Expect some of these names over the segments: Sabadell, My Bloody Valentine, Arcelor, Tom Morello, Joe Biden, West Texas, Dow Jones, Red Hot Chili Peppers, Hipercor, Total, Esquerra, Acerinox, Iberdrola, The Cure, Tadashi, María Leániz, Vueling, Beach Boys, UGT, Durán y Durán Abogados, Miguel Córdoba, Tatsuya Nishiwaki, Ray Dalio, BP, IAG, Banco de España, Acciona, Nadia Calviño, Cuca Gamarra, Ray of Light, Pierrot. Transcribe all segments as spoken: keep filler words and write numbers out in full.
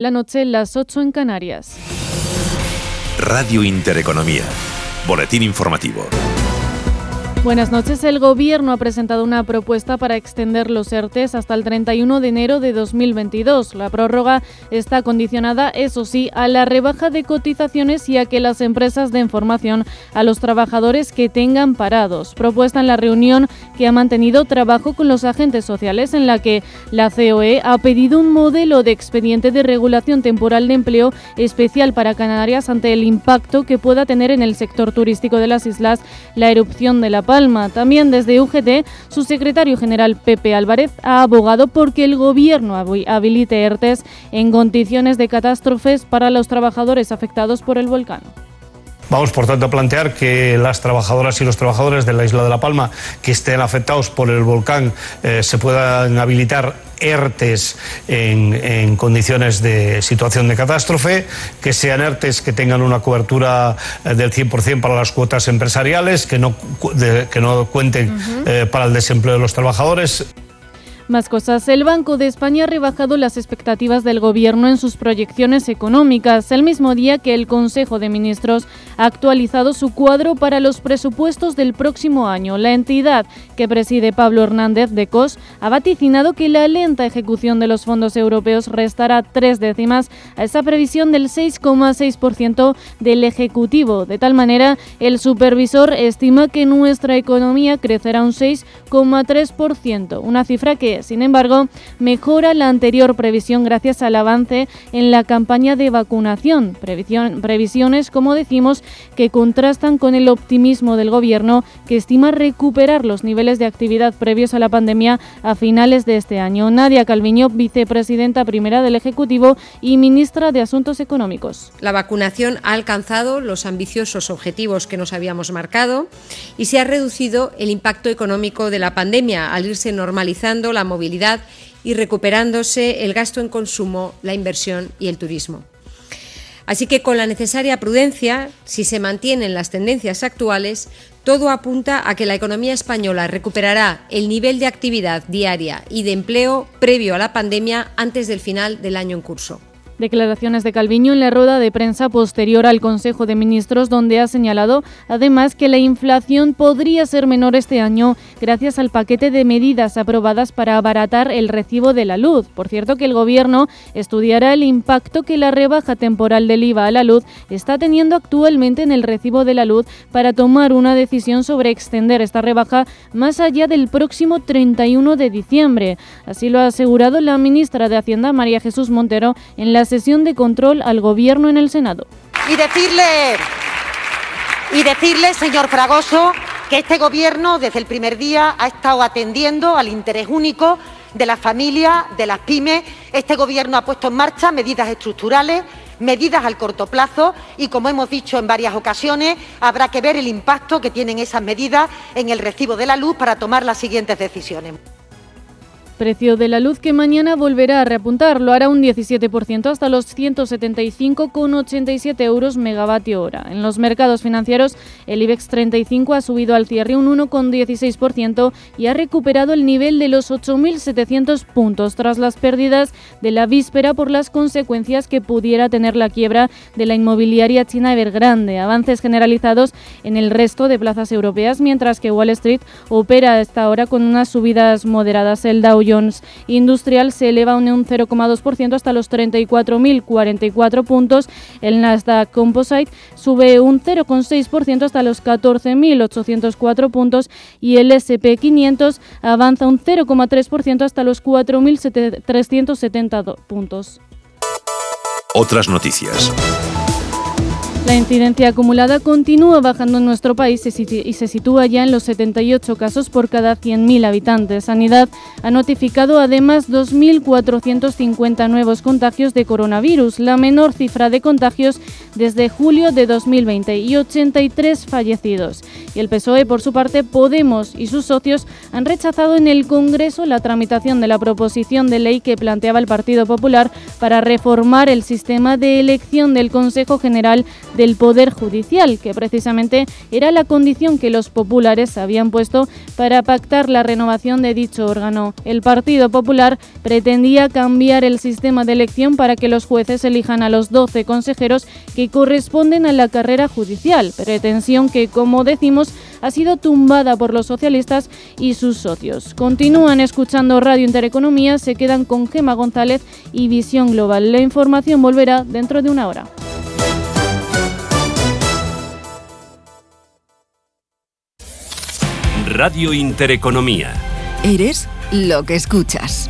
La noche, las ocho en Canarias. Radio Intereconomía. Boletín informativo. Buenas noches. El Gobierno ha presentado una propuesta para extender los E R Tes hasta el treinta y uno de enero de dos mil veintidós. La prórroga está condicionada, eso sí, a la rebaja de cotizaciones y a que las empresas den formación a los trabajadores que tengan parados. Propuesta en la reunión que ha mantenido Trabajo con los agentes sociales, en la que la C E O E ha pedido un modelo de expediente de regulación temporal de empleo especial para Canarias ante el impacto que pueda tener en el sector turístico de las islas la erupción de la Palma. También desde U G T, su secretario general Pepe Álvarez ha abogado porque el Gobierno habilite E R Tes en condiciones de catástrofes para los trabajadores afectados por el volcán. Vamos, por tanto, a plantear que las trabajadoras y los trabajadores de la isla de La Palma que estén afectados por el volcán eh, se puedan habilitar E R Tes en, en condiciones de situación de catástrofe, que sean E R Tes que tengan una cobertura eh, del cien por ciento para las cuotas empresariales, que no, de, que no cuenten uh-huh. eh, para el desempleo de los trabajadores. Más cosas. El Banco de España ha rebajado las expectativas del Gobierno en sus proyecciones económicas, el mismo día que el Consejo de Ministros ha actualizado su cuadro para los presupuestos del próximo año. La entidad que preside Pablo Hernández de Cos ha vaticinado que la lenta ejecución de los fondos europeos restará tres décimas a esa previsión del seis coma seis por ciento del Ejecutivo. De tal manera, el supervisor estima que nuestra economía crecerá un seis coma tres por ciento, una cifra que sin embargo, mejora la anterior previsión gracias al avance en la campaña de vacunación. Previsión, previsiones, como decimos, que contrastan con el optimismo del Gobierno, que estima recuperar los niveles de actividad previos a la pandemia a finales de este año. Nadia Calviño, vicepresidenta primera del Ejecutivo y ministra de Asuntos Económicos. La vacunación ha alcanzado los ambiciosos objetivos que nos habíamos marcado y se ha reducido el impacto económico de la pandemia al irse normalizando la movilidad y recuperándose el gasto en consumo, la inversión y el turismo. Así que con la necesaria prudencia, si se mantienen las tendencias actuales, todo apunta a que la economía española recuperará el nivel de actividad diaria y de empleo previo a la pandemia antes del final del año en curso. Declaraciones de Calviño en la rueda de prensa posterior al Consejo de Ministros, donde ha señalado además que la inflación podría ser menor este año gracias al paquete de medidas aprobadas para abaratar el recibo de la luz. Por cierto, que el Gobierno estudiará el impacto que la rebaja temporal del I V A a la luz está teniendo actualmente en el recibo de la luz para tomar una decisión sobre extender esta rebaja más allá del próximo treinta y uno de diciembre. Así lo ha asegurado la ministra de Hacienda, María Jesús Montero, en la sesión de control al Gobierno en el Senado. Y decirle, y decirle, señor Fragoso, que este Gobierno desde el primer día ha estado atendiendo al interés único de las familias, de las pymes. Este Gobierno ha puesto en marcha medidas estructurales, medidas al corto plazo y, como hemos dicho en varias ocasiones, habrá que ver el impacto que tienen esas medidas en el recibo de la luz para tomar las siguientes decisiones. Precio de la luz que mañana volverá a reapuntar, lo hará un diecisiete por ciento hasta los ciento setenta y cinco coma ochenta y siete euros megavatio hora. En los mercados financieros, el IBEX treinta y cinco ha subido al cierre un uno coma dieciséis por ciento y ha recuperado el nivel de los ocho mil setecientos puntos tras las pérdidas de la víspera por las consecuencias que pudiera tener la quiebra de la inmobiliaria china Evergrande. Avances generalizados en el resto de plazas europeas, mientras que Wall Street opera a esta hora con unas subidas moderadas. El Dow Jones Industrial se eleva un cero coma dos por ciento hasta los treinta y cuatro mil cuarenta y cuatro puntos. El Nasdaq Composite sube un cero coma seis por ciento hasta los catorce mil ochocientos cuatro puntos y el ese and pe quinientos avanza un cero coma tres por ciento hasta los cuatro mil trescientos setenta puntos. Otras noticias. La incidencia acumulada continúa bajando en nuestro país y se sitúa ya en los setenta y ocho casos por cada cien mil habitantes. Sanidad ha notificado además dos mil cuatrocientos cincuenta nuevos contagios de coronavirus, la menor cifra de contagios desde julio de dos mil veinte, y ochenta y tres fallecidos. Y el P S O E, por su parte, Podemos y sus socios han rechazado en el Congreso la tramitación de la proposición de ley que planteaba el Partido Popular para reformar el sistema de elección del Consejo General del Poder Judicial, que precisamente era la condición que los populares habían puesto para pactar la renovación de dicho órgano. El Partido Popular pretendía cambiar el sistema de elección para que los jueces elijan a los doce consejeros que corresponden a la carrera judicial, pretensión que, como decimos, ha sido tumbada por los socialistas y sus socios. Continúan escuchando Radio Intereconomía, se quedan con Gema González y Visión Global. La información volverá dentro de una hora. Radio Intereconomía. Eres lo que escuchas.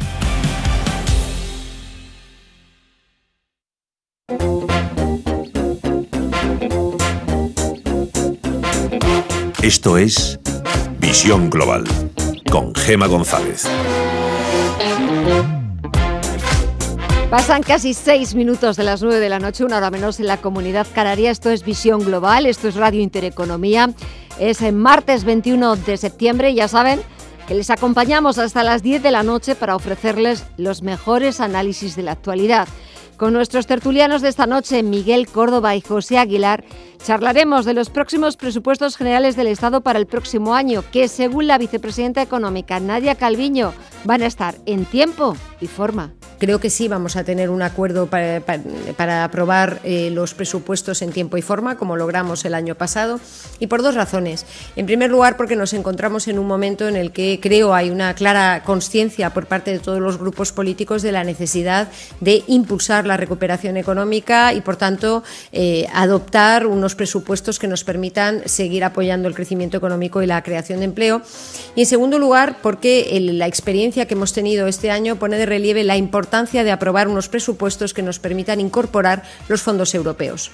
Esto es Visión Global, con Gema González. Pasan casi seis minutos de las nueve de la noche, una hora menos en la comunidad canaria. Esto es Visión Global, esto es Radio Intereconomía. Es el martes veintiuno de septiembre, ya saben que les acompañamos hasta las diez de la noche para ofrecerles los mejores análisis de la actualidad. Con nuestros tertulianos de esta noche, Miguel Córdoba y José Aguilar, charlaremos de los próximos presupuestos generales del Estado para el próximo año, que según la vicepresidenta económica Nadia Calviño, van a estar en tiempo y forma. Creo que sí, vamos a tener un acuerdo para, para, para aprobar eh, los presupuestos en tiempo y forma, como logramos el año pasado, y por dos razones. En primer lugar, porque nos encontramos en un momento en el que creo hay una clara consciencia por parte de todos los grupos políticos de la necesidad de impulsar la recuperación económica y, por tanto, eh, adoptar unos presupuestos que nos permitan seguir apoyando el crecimiento económico y la creación de empleo. Y, en segundo lugar, porque el, la experiencia que hemos tenido este año pone de relieve la importancia de aprobar unos presupuestos que nos permitan incorporar los fondos europeos.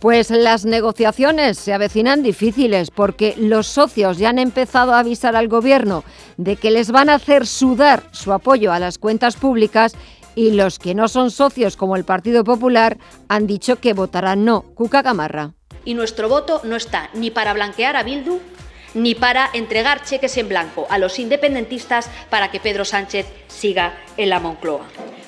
Pues las negociaciones se avecinan difíciles porque los socios ya han empezado a avisar al Gobierno de que les van a hacer sudar su apoyo a las cuentas públicas y los que no son socios, como el Partido Popular, han dicho que votarán no. Cuca Gamarra. Y nuestro voto no está ni para blanquear a Bildu ni para entregar cheques en blanco a los independentistas para que Pedro Sánchez siga en la Moncloa.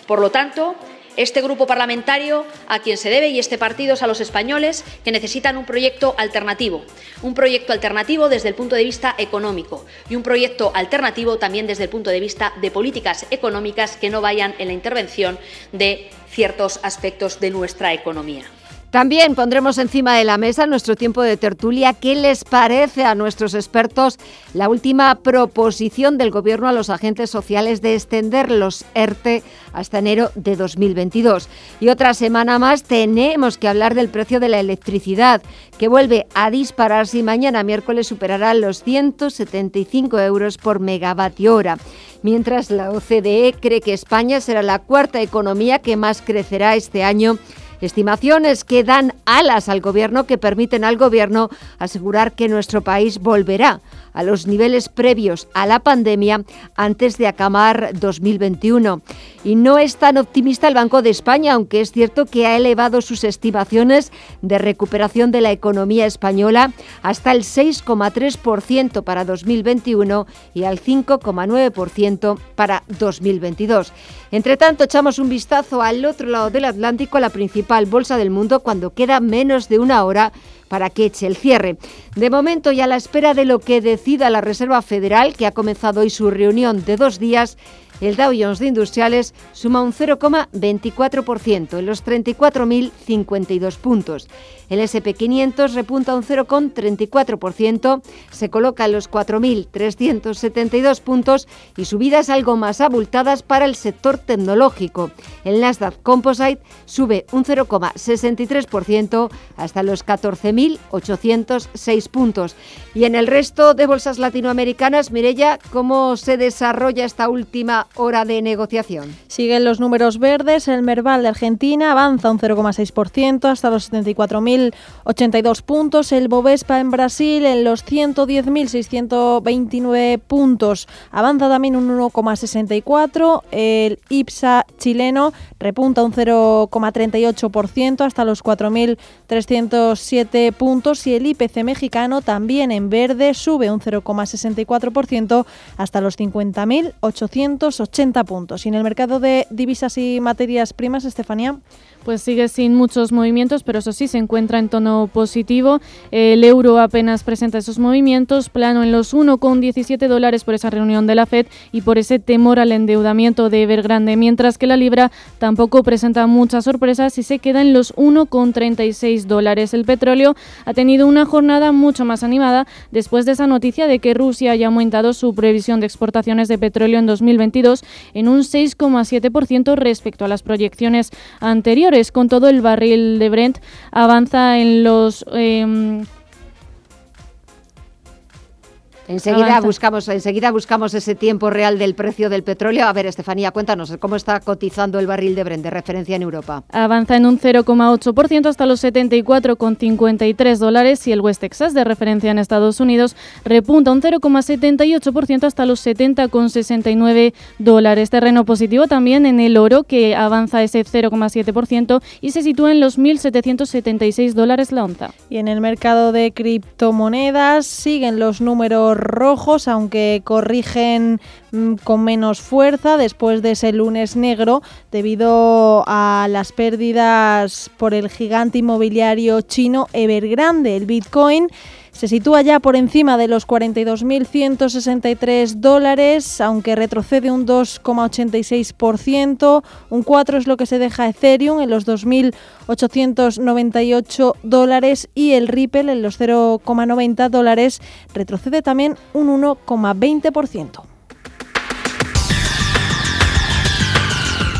Por lo tanto, este grupo parlamentario a quien se debe y este partido es a los españoles que necesitan un proyecto alternativo, un proyecto alternativo desde el punto de vista económico y un proyecto alternativo también desde el punto de vista de políticas económicas que no vayan en la intervención de ciertos aspectos de nuestra economía. También pondremos encima de la mesa nuestro tiempo de tertulia. ¿Qué les parece a nuestros expertos la última proposición del Gobierno a los agentes sociales de extender los ERTE hasta enero de dos mil veintidós? Y otra semana más tenemos que hablar del precio de la electricidad, que vuelve a dispararse y mañana miércoles superará los ciento setenta y cinco euros por megavatio hora. Mientras, la O C D E cree que España será la cuarta economía que más crecerá este año. Estimaciones que dan alas al Gobierno, que permiten al Gobierno asegurar que nuestro país volverá a los niveles previos a la pandemia antes de acabar dos mil veintiuno. Y no es tan optimista el Banco de España, aunque es cierto que ha elevado sus estimaciones de recuperación de la economía española hasta el seis coma tres por ciento para dos mil veintiuno y al cinco coma nueve por ciento para dos mil veintidós. Entre tanto, echamos un vistazo al otro lado del Atlántico, a la principal bolsa del mundo, cuando queda menos de una hora para que eche el cierre. De momento, y a la espera de lo que decida la Reserva Federal, que ha comenzado hoy su reunión de dos días, el Dow Jones de Industriales suma un cero coma veinticuatro por ciento en los treinta y cuatro mil cincuenta y dos puntos. El ese and pe quinientos repunta un cero coma treinta y cuatro por ciento, se coloca en los cuatro mil trescientos setenta y dos puntos y subidas algo más abultadas para el sector tecnológico. El Nasdaq Composite sube un cero coma sesenta y tres por ciento hasta los catorce mil ochocientos seis puntos. Y en el resto de bolsas latinoamericanas, Mireia, ¿cómo se desarrolla esta última hora de negociación? Siguen los números verdes. El Merval de Argentina avanza un cero coma seis por ciento hasta los setenta y cuatro mil ochenta y dos puntos. El Bovespa en Brasil en los ciento diez mil seiscientos veintinueve puntos. Avanza también un uno coma sesenta y cuatro por ciento. El IPSA chileno repunta un cero coma treinta y ocho por ciento hasta los cuatro mil trescientos siete puntos. Y el I P C mexicano, también en verde, sube un cero coma sesenta y cuatro por ciento hasta los cincuenta mil ochocientos ochenta puntos. Y en el mercado de divisas y materias primas, Estefanía... Pues sigue sin muchos movimientos, pero eso sí, se encuentra en tono positivo. El euro apenas presenta esos movimientos, plano en los uno coma diecisiete dólares por esa reunión de la Fed y por ese temor al endeudamiento de Evergrande, mientras que la libra tampoco presenta muchas sorpresas y se queda en los uno coma treinta y seis dólares. El petróleo ha tenido una jornada mucho más animada después de esa noticia de que Rusia haya aumentado su previsión de exportaciones de petróleo en dos mil veintidós en un seis coma siete por ciento respecto a las proyecciones anteriores. Con todo, el barril de Brent avanza en los... Eh, enseguida buscamos, enseguida buscamos ese tiempo real del precio del petróleo. A ver, Estefanía, cuéntanos, ¿cómo está cotizando el barril de Brent de referencia en Europa? Avanza en un cero coma ocho por ciento hasta los setenta y cuatro coma cincuenta y tres dólares y el West Texas de referencia en Estados Unidos repunta un cero coma setenta y ocho por ciento hasta los setenta coma sesenta y nueve dólares. Terreno positivo también en el oro, que avanza ese cero coma siete por ciento y se sitúa en los mil setecientos setenta y seis dólares la onza. Y en el mercado de criptomonedas siguen los números rojos, aunque corrigen mmm, con menos fuerza después de ese lunes negro debido a las pérdidas por el gigante inmobiliario chino Evergrande. El Bitcoin se sitúa ya por encima de los cuarenta y dos mil ciento sesenta y tres dólares, aunque retrocede un dos coma ochenta y seis por ciento, un cuatro es lo que se deja Ethereum en los dos mil ochocientos noventa y ocho dólares y el Ripple en los cero coma noventa dólares, retrocede también un uno coma veinte por ciento.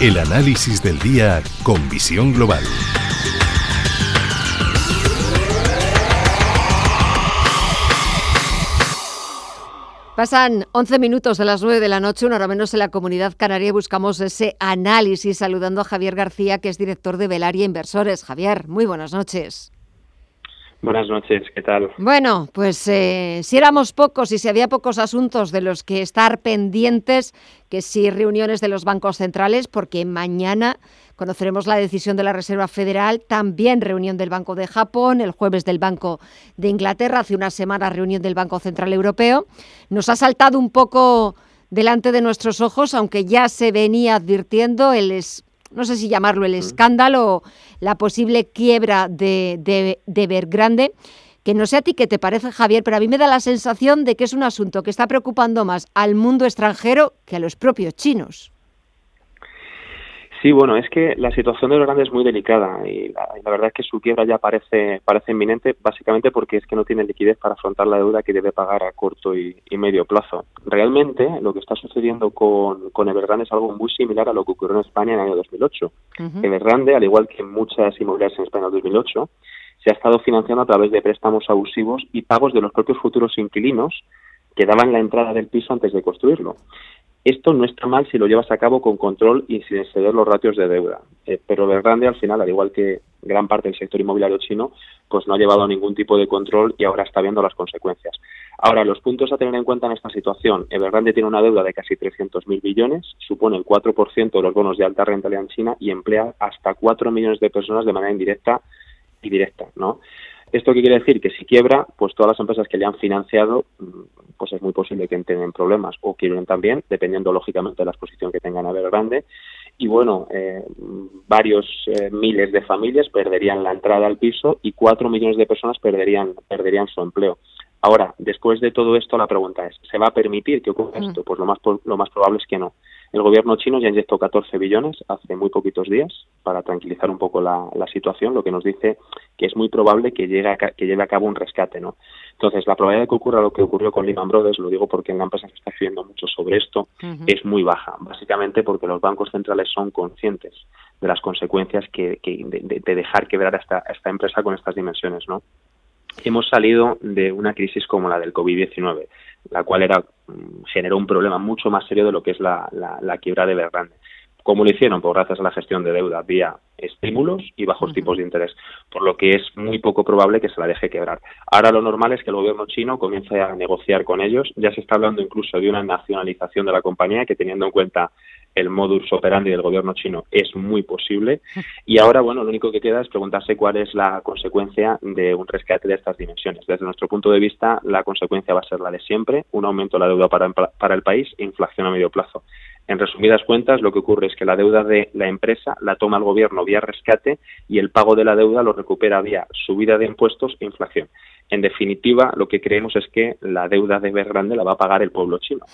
El análisis del día con visión global. Pasan once minutos de las nueve de la noche, una hora menos en la Comunidad Canaria, y buscamos ese análisis saludando a Javier García, que es director de Velaria Inversores. Javier, muy buenas noches. Buenas noches, ¿qué tal? Bueno, pues eh, si éramos pocos y si había pocos asuntos de los que estar pendientes, que si reuniones de los bancos centrales, porque mañana conoceremos la decisión de la Reserva Federal, también reunión del Banco de Japón, el jueves del Banco de Inglaterra, hace una semana reunión del Banco Central Europeo. Nos ha saltado un poco delante de nuestros ojos, aunque ya se venía advirtiendo el es, no sé si llamarlo el escándalo, la posible quiebra de, de, de Evergrande, que no sé a ti qué te parece, Javier, pero a mí me da la sensación de que es un asunto que está preocupando más al mundo extranjero que a los propios chinos. Sí, bueno, es que la situación de Evergrande es muy delicada y la, y la verdad es que su quiebra ya parece parece inminente, básicamente porque es que no tiene liquidez para afrontar la deuda que debe pagar a corto y, y medio plazo. Realmente lo que está sucediendo con, con Evergrande es algo muy similar a lo que ocurrió en España en el año dos mil ocho. Uh-huh. Evergrande, al igual que muchas inmobiliarias en España en el dos mil ocho, se ha estado financiando a través de préstamos abusivos y pagos de los propios futuros inquilinos que daban la entrada del piso antes de construirlo. Esto no está mal si lo llevas a cabo con control y sin exceder los ratios de deuda. Eh, pero Evergrande, al final, al igual que gran parte del sector inmobiliario chino, pues no ha llevado ningún tipo de control y ahora está viendo las consecuencias. Ahora, los puntos a tener en cuenta en esta situación. Evergrande tiene una deuda de casi trescientos mil billones, supone el cuatro por ciento de los bonos de alta rentabilidad en China y emplea hasta cuatro millones de personas de manera indirecta y directa, ¿no? ¿Esto qué quiere decir? Que si quiebra, pues todas las empresas que le han financiado, pues es muy posible que entren en problemas o quiebren también, dependiendo lógicamente de la exposición que tengan a Evergrande. Y bueno, eh, varios eh, miles de familias perderían la entrada al piso y cuatro millones de personas perderían, perderían su empleo. Ahora, después de todo esto, la pregunta es, ¿se va a permitir que ocurra esto? Pues lo más, lo más probable es que no. El gobierno chino ya inyectó catorce billones hace muy poquitos días para tranquilizar un poco la, la situación, lo que nos dice que es muy probable que, llegue a, que lleve a cabo un rescate, ¿no? Entonces, la probabilidad de que ocurra lo que ocurrió con Lehman Brothers, lo digo porque en la empresa se está escribiendo mucho sobre esto, uh-huh. es muy baja, básicamente porque los bancos centrales son conscientes de las consecuencias que, que de, de dejar quebrar a esta, a esta empresa con estas dimensiones, ¿no? Hemos salido de una crisis como la del covid diecinueve, la cual era generó un problema mucho más serio de lo que es la, la, la quiebra de Evergrande. ¿Cómo lo hicieron? Pues gracias a la gestión de deuda vía estímulos y bajos uh-huh. tipos de interés, por lo que es muy poco probable que se la deje quebrar. Ahora lo normal es que el gobierno chino comience a negociar con ellos. Ya se está hablando incluso de una nacionalización de la compañía, que teniendo en cuenta el modus operandi del gobierno chino es muy posible. Y ahora, bueno, lo único que queda es preguntarse cuál es la consecuencia de un rescate de estas dimensiones. Desde nuestro punto de vista, la consecuencia va a ser la de siempre, un aumento de la deuda para, para el país e inflación a medio plazo. En resumidas cuentas, lo que ocurre es que la deuda de la empresa la toma el gobierno vía rescate y el pago de la deuda lo recupera vía subida de impuestos e inflación. En definitiva, lo que creemos es que la deuda de Evergrande la va a pagar el pueblo chino.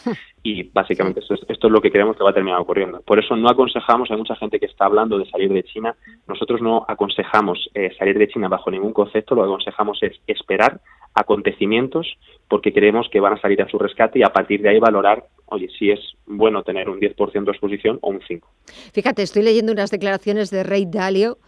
Y básicamente esto es, esto es lo que creemos que va a terminar ocurriendo. Por eso no aconsejamos, hay mucha gente que está hablando de salir de China, nosotros no aconsejamos eh, salir de China bajo ningún concepto, lo que aconsejamos es esperar acontecimientos porque creemos que van a salir a su rescate y a partir de ahí valorar, oye, si es bueno tener un diez por ciento de exposición o un cinco por ciento. Fíjate, estoy leyendo unas declaraciones de Rey Dalio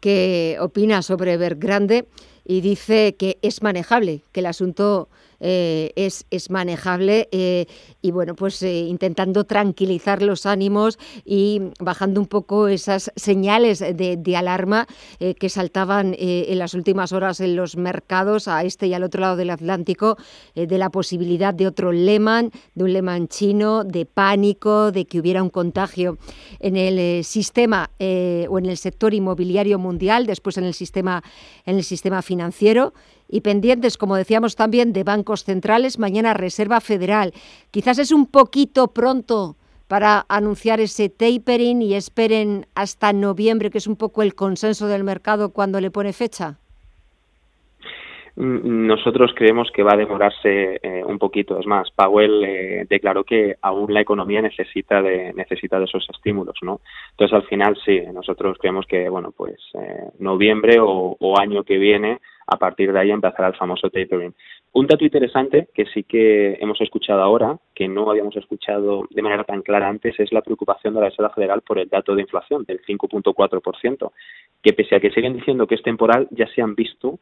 que opina sobre Evergrande y dice que es manejable, que el asunto eh, es, es manejable eh, y bueno, pues eh, intentando tranquilizar los ánimos y bajando un poco esas señales de, de alarma eh, que saltaban eh, en las últimas horas en los mercados a este y al otro lado del Atlántico, eh, de la posibilidad de otro Lehman, de un Lehman chino, de pánico, de que hubiera un contagio en el eh, sistema eh, o en el sector inmobiliario mundial, después en el sistema, en el sistema financiero financiero y pendientes, como decíamos también, de bancos centrales, mañana Reserva Federal. Quizás es un poquito pronto para anunciar ese tapering y esperen hasta noviembre, que es un poco el consenso del mercado cuando le pone fecha. Nosotros creemos que va a demorarse eh, un poquito. Es más, Powell eh, declaró que aún la economía necesita de necesita de esos estímulos, ¿no? Entonces, al final, sí, nosotros creemos que, bueno, pues eh, noviembre o, o año que viene, a partir de ahí empezará el famoso tapering. Un dato interesante que sí que hemos escuchado ahora, que no habíamos escuchado de manera tan clara antes, es la preocupación de la Reserva Federal por el dato de inflación del cinco coma cuatro por ciento, que pese a que siguen diciendo que es temporal, ya se han visto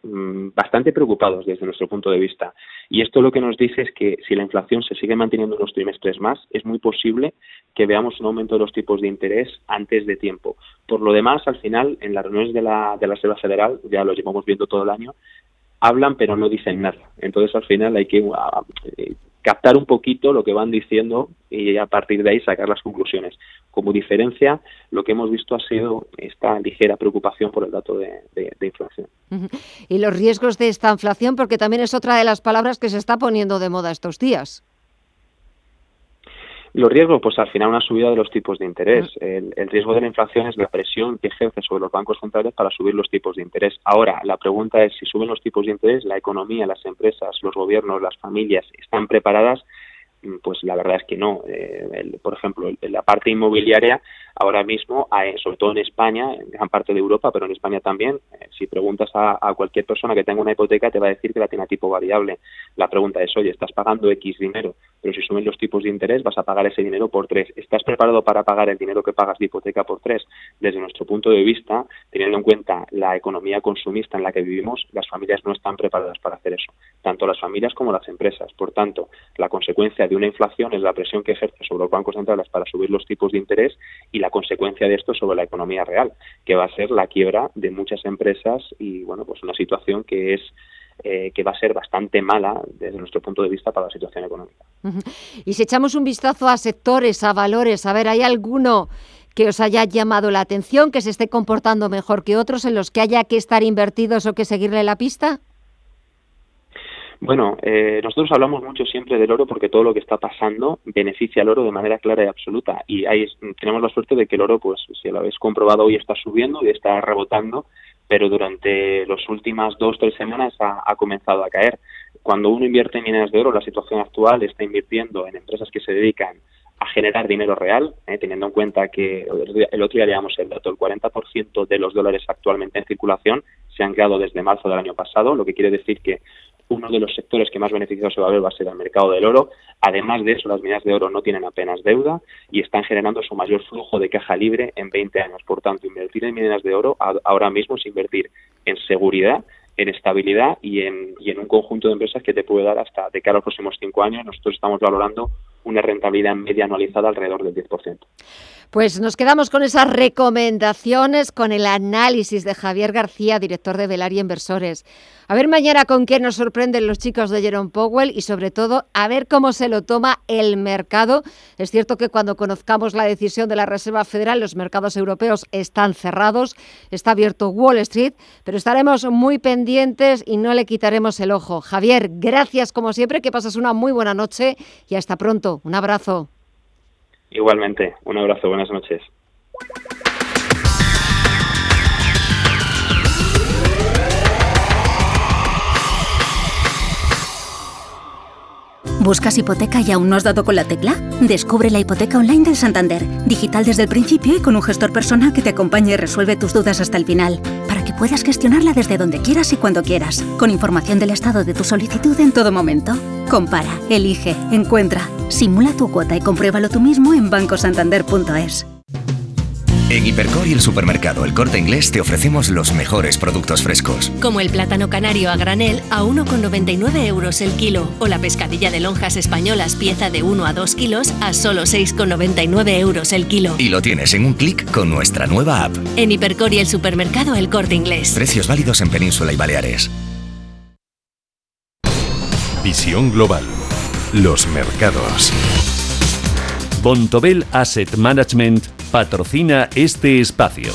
bastante preocupados desde nuestro punto de vista. Y esto lo que nos dice es que si la inflación se sigue manteniendo unos trimestres más, es muy posible que veamos un aumento de los tipos de interés antes de tiempo. Por lo demás, al final, en las reuniones de la, de la Reserva Federal, ya lo llevamos viendo todo el año, hablan pero no dicen nada. Entonces, al final, hay que uh, captar un poquito lo que van diciendo y a partir de ahí sacar las conclusiones. Como diferencia, lo que hemos visto ha sido esta ligera preocupación por el dato de, de, de inflación. Y los riesgos de esta inflación, porque también es otra de las palabras que se está poniendo de moda estos días. Los riesgos, pues al final una subida de los tipos de interés. El, el riesgo de la inflación es la presión que ejerce sobre los bancos centrales para subir los tipos de interés. Ahora, la pregunta es si suben los tipos de interés, la economía, las empresas, los gobiernos, las familias, ¿están preparadas? Pues la verdad es que no. Eh, el, por ejemplo, el, la parte inmobiliaria ahora mismo, sobre todo en España, en gran parte de Europa, pero en España también, eh, si preguntas a, a cualquier persona que tenga una hipoteca te va a decir que la tiene a tipo variable. La pregunta es, oye, estás pagando X dinero, pero si suben los tipos de interés vas a pagar ese dinero por tres. ¿Estás preparado para pagar el dinero que pagas de hipoteca por tres? Desde nuestro punto de vista, teniendo en cuenta la economía consumista en la que vivimos, las familias no están preparadas para hacer eso, tanto las familias como las empresas. Por tanto, la consecuencia de una inflación es la presión que ejerce sobre los bancos centrales para subir los tipos de interés y la consecuencia de esto sobre la economía real, que va a ser la quiebra de muchas empresas y bueno, pues una situación que es eh, que va a ser bastante mala desde nuestro punto de vista para la situación económica. Y si echamos un vistazo a sectores, a valores, a ver, ¿hay alguno que os haya llamado la atención, que se esté comportando mejor que otros, en los que haya que estar invertidos o que seguirle la pista? Bueno, eh, nosotros hablamos mucho siempre del oro porque todo lo que está pasando beneficia al oro de manera clara y absoluta y ahí tenemos la suerte de que el oro, pues si lo habéis comprobado, hoy está subiendo y está rebotando, pero durante las últimas dos o tres semanas ha, ha comenzado a caer. Cuando uno invierte en minas de oro, la situación actual está invirtiendo en empresas que se dedican a generar dinero real, eh, teniendo en cuenta que el otro día leíamos el dato, el cuarenta por ciento de los dólares actualmente en circulación se han creado desde marzo del año pasado, lo que quiere decir que uno de los sectores que más beneficiado se va a ver va a ser el mercado del oro. Además de eso, las minas de oro no tienen apenas deuda y están generando su mayor flujo de caja libre en veinte años. Por tanto, invertir en minas de oro ahora mismo es invertir en seguridad, en estabilidad y en, y en un conjunto de empresas que te puede dar hasta de cara a los próximos cinco años. Nosotros estamos valorando una rentabilidad media anualizada alrededor del diez por ciento. Pues nos quedamos con esas recomendaciones, con el análisis de Javier García, director de Velaria Inversores. A ver mañana con qué nos sorprenden los chicos de Jerome Powell y sobre todo a ver cómo se lo toma el mercado. Es cierto que cuando conozcamos la decisión de la Reserva Federal, los mercados europeos están cerrados, está abierto Wall Street, pero estaremos muy pendientes y no le quitaremos el ojo. Javier, gracias como siempre, que pases una muy buena noche y hasta pronto. Un abrazo. Igualmente, un abrazo, buenas noches. ¿Buscas hipoteca y aún no has dado con la tecla? Descubre la hipoteca online del Santander, digital desde el principio y con un gestor personal que te acompañe y resuelve tus dudas hasta el final, para que puedas gestionarla desde donde quieras y cuando quieras, con información del estado de tu solicitud en todo momento. Compara, elige, encuentra, simula tu cuota y compruébalo tú mismo en banco santander punto es. En Hipercor y el supermercado El Corte Inglés te ofrecemos los mejores productos frescos. Como el plátano canario a granel a uno con noventa y nueve euros el kilo o la pescadilla de lonjas españolas pieza de uno a dos kilos a solo seis con noventa y nueve euros el kilo. Y lo tienes en un clic con nuestra nueva app. En Hipercor y el supermercado El Corte Inglés. Precios válidos en Península y Baleares. Visión global. Los mercados. Bontobel Asset Management patrocina este espacio.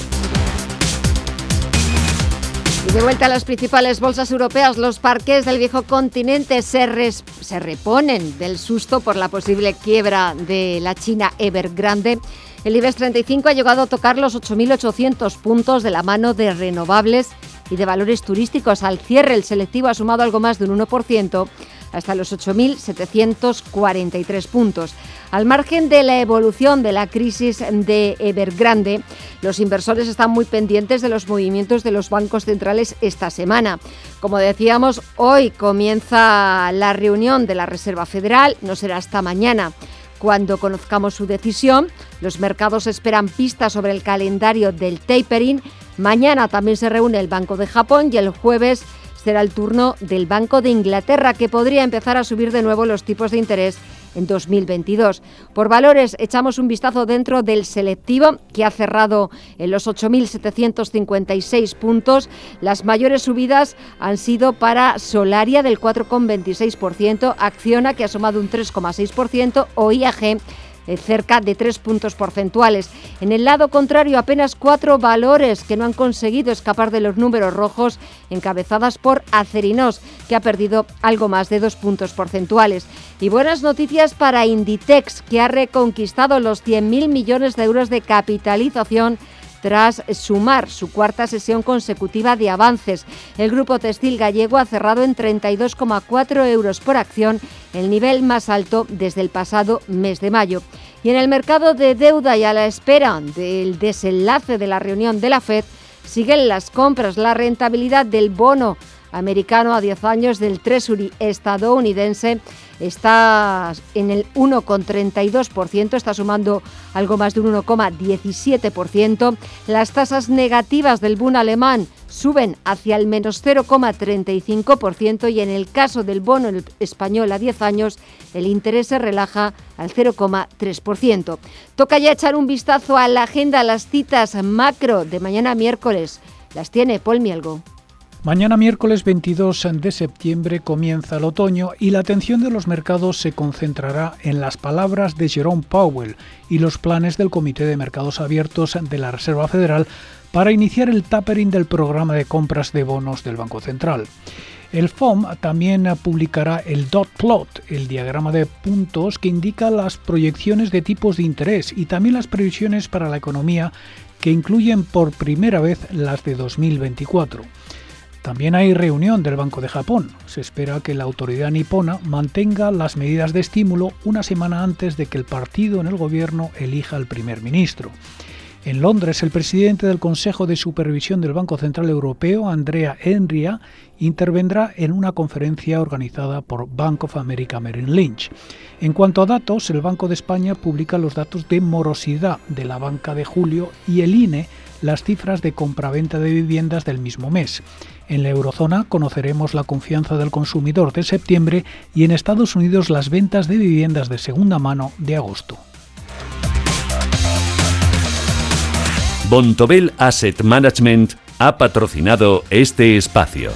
De vuelta a las principales bolsas europeas, los parques del viejo continente se, res, se reponen del susto por la posible quiebra de la China Evergrande. El IBEX treinta y cinco ha llegado a tocar los ocho mil ochocientos puntos de la mano de renovables y de valores turísticos. Al cierre, el selectivo ha sumado algo más de un uno por ciento hasta los ocho mil setecientos cuarenta y tres puntos. Al margen de la evolución de la crisis de Evergrande, los inversores están muy pendientes de los movimientos de los bancos centrales esta semana. Como decíamos, hoy comienza la reunión de la Reserva Federal, no será hasta mañana. Cuando conozcamos su decisión, los mercados esperan pistas sobre el calendario del tapering. Mañana también se reúne el Banco de Japón y el jueves será el turno del Banco de Inglaterra, que podría empezar a subir de nuevo los tipos de interés en dos mil veintidós. Por valores, echamos un vistazo dentro del selectivo, que ha cerrado en los ocho mil setecientos cincuenta y seis puntos. Las mayores subidas han sido para Solaria, del cuatro coma veintiséis por ciento, Acciona, que ha sumado un tres coma seis por ciento, o I A G, cerca de tres puntos porcentuales. En el lado contrario, apenas cuatro valores que no han conseguido escapar de los números rojos, encabezadas por Acerinox, que ha perdido algo más de dos puntos porcentuales. Y buenas noticias para Inditex, que ha reconquistado los cien mil millones de euros de capitalización tras sumar su cuarta sesión consecutiva de avances. El grupo textil gallego ha cerrado en treinta y dos coma cuatro euros por acción, el nivel más alto desde el pasado mes de mayo. Y en el mercado de deuda y a la espera del desenlace de la reunión de la Fed, siguen las compras. La rentabilidad del bono americano a diez años del Treasury estadounidense está en el uno coma treinta y dos por ciento, está sumando algo más de un uno coma diecisiete por ciento. Las tasas negativas del Bund alemán suben hacia el menos cero coma treinta y cinco por ciento y en el caso del bono español a diez años el interés se relaja al cero coma tres por ciento. Toca ya echar un vistazo a la agenda, a las citas macro de mañana miércoles. Las tiene Paul Mielgo. Mañana miércoles veintidós de septiembre comienza el otoño y la atención de los mercados se concentrará en las palabras de Jerome Powell y los planes del Comité de Mercados Abiertos de la Reserva Federal para iniciar el tapering del programa de compras de bonos del Banco Central. El F O M también publicará el dot plot, el diagrama de puntos que indica las proyecciones de tipos de interés y también las previsiones para la economía, que incluyen por primera vez las de dos mil veinticuatro. También hay reunión del Banco de Japón. Se espera que la autoridad nipona mantenga las medidas de estímulo una semana antes de que el partido en el gobierno elija al primer ministro. En Londres, el presidente del Consejo de Supervisión del Banco Central Europeo, Andrea Enria, intervendrá en una conferencia organizada por Bank of America Merrill Lynch. En cuanto a datos, el Banco de España publica los datos de morosidad de la banca de julio y el I N E las cifras de compraventa de viviendas del mismo mes. En la eurozona conoceremos la confianza del consumidor de septiembre y en Estados Unidos las ventas de viviendas de segunda mano de agosto. Bontobel Asset Management ha patrocinado este espacio.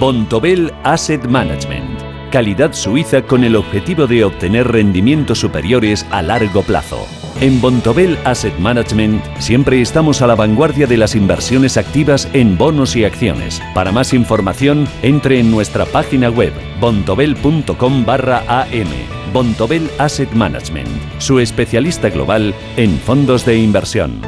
Bontobel Asset Management, calidad suiza con el objetivo de obtener rendimientos superiores a largo plazo. En Bontobel Asset Management siempre estamos a la vanguardia de las inversiones activas en bonos y acciones. Para más información, entre en nuestra página web bontobel punto com barra a m. Bontobel Asset Management, su especialista global en fondos de inversión.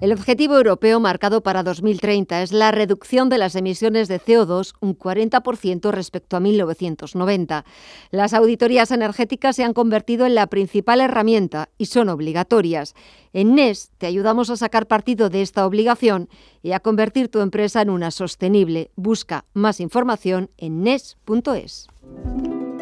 El objetivo europeo marcado para dos mil treinta es la reducción de las emisiones de C O dos un cuarenta por ciento respecto a mil novecientos noventa. Las auditorías energéticas se han convertido en la principal herramienta y son obligatorias. En N E S te ayudamos a sacar partido de esta obligación y a convertir tu empresa en una sostenible. Busca más información en N E S punto es.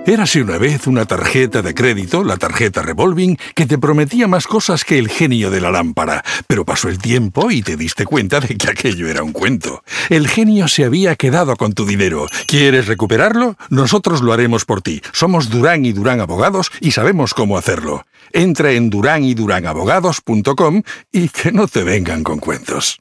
Érase una vez una tarjeta de crédito, la tarjeta revolving, que te prometía más cosas que el genio de la lámpara. Pero pasó el tiempo y te diste cuenta de que aquello era un cuento. El genio se había quedado con tu dinero. ¿Quieres recuperarlo? Nosotros lo haremos por ti. Somos Durán y Durán Abogados y sabemos cómo hacerlo. Entra en durán y durán abogados punto com y que no te vengan con cuentos.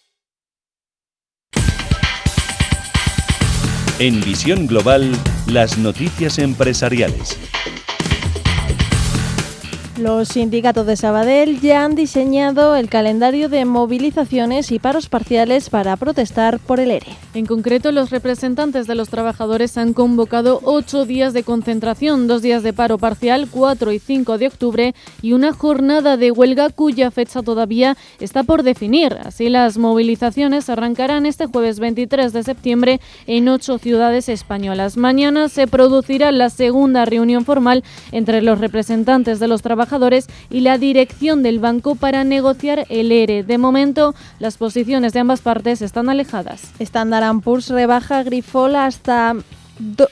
En Visión Global, las noticias empresariales. Los sindicatos de Sabadell ya han diseñado el calendario de movilizaciones y paros parciales para protestar por el ERE. En concreto, los representantes de los trabajadores han convocado ocho días de concentración, dos días de paro parcial, cuatro y cinco de octubre, y una jornada de huelga cuya fecha todavía está por definir. Así, las movilizaciones arrancarán este jueves veintitrés de septiembre en ocho ciudades españolas. Mañana se producirá la segunda reunión formal entre los representantes de los trabajadores y la dirección del banco para negociar el ERE. De momento, las posiciones de ambas partes están alejadas. Standard and Poor's rebaja Grifols hasta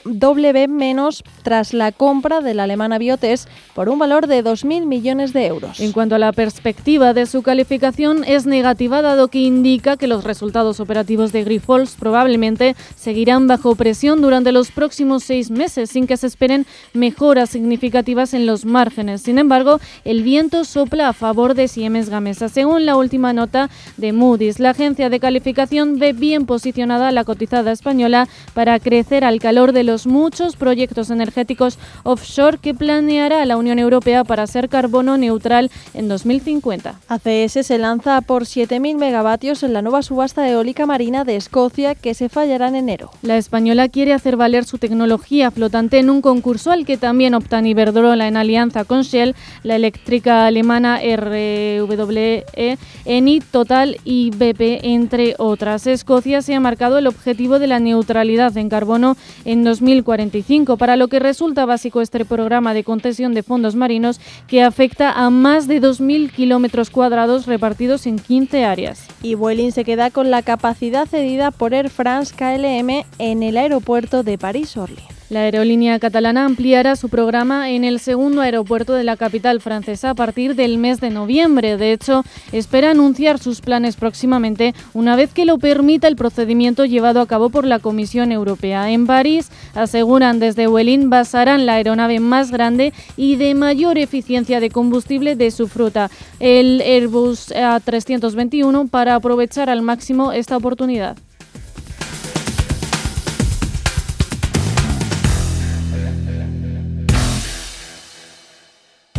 doble B menos tras la compra de la alemana Biotest por un valor de dos mil millones de euros. En cuanto a la perspectiva de su calificación, es negativa, dado que indica que los resultados operativos de Grifols probablemente seguirán bajo presión durante los próximos seis meses, sin que se esperen mejoras significativas en los márgenes. Sin embargo, el viento sopla a favor de Siemens Gamesa. Según la última nota de Moody's, la agencia de calificación ve bien posicionada a la cotizada española para crecer al calor de los muchos proyectos energéticos offshore que planeará la Unión Europea para ser carbono neutral en dos mil cincuenta. A C S se lanza por siete mil megavatios en la nueva subasta eólica marina de Escocia, que se fallará en enero. La española quiere hacer valer su tecnología flotante en un concurso al que también optan Iberdrola en alianza con Shell, la eléctrica alemana R W E, Eni, Total y B P, entre otras. Escocia se ha marcado el objetivo de la neutralidad en carbono en dos mil cuarenta y cinco, para lo que resulta básico este programa de concesión de fondos marinos que afecta a más de dos mil kilómetros cuadrados repartidos en quince áreas. Y Vueling se queda con la capacidad cedida por Air France K L M en el aeropuerto de París-Orly. La aerolínea catalana ampliará su programa en el segundo aeropuerto de la capital francesa a partir del mes de noviembre. De hecho, espera anunciar sus planes próximamente, una vez que lo permita el procedimiento llevado a cabo por la Comisión Europea. En París, aseguran desde Vueling, basarán la aeronave más grande y de mayor eficiencia de combustible de su flota, el Airbus A trescientos veintiuno, para aprovechar al máximo esta oportunidad.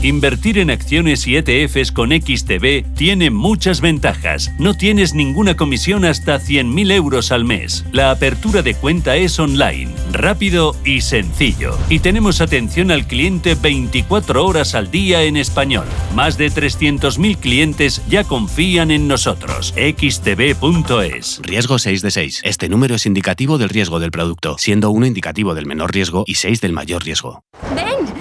Invertir en acciones y E T Efes con X T B tiene muchas ventajas. No tienes ninguna comisión hasta cien mil euros al mes. La apertura de cuenta es online, rápido y sencillo. Y tenemos atención al cliente veinticuatro horas al día en español. Más de trescientos mil clientes ya confían en nosotros. X T B punto es. Riesgo seis de seis. Este número es indicativo del riesgo del producto, siendo uno indicativo del menor riesgo y seis del mayor riesgo. ¡Ven!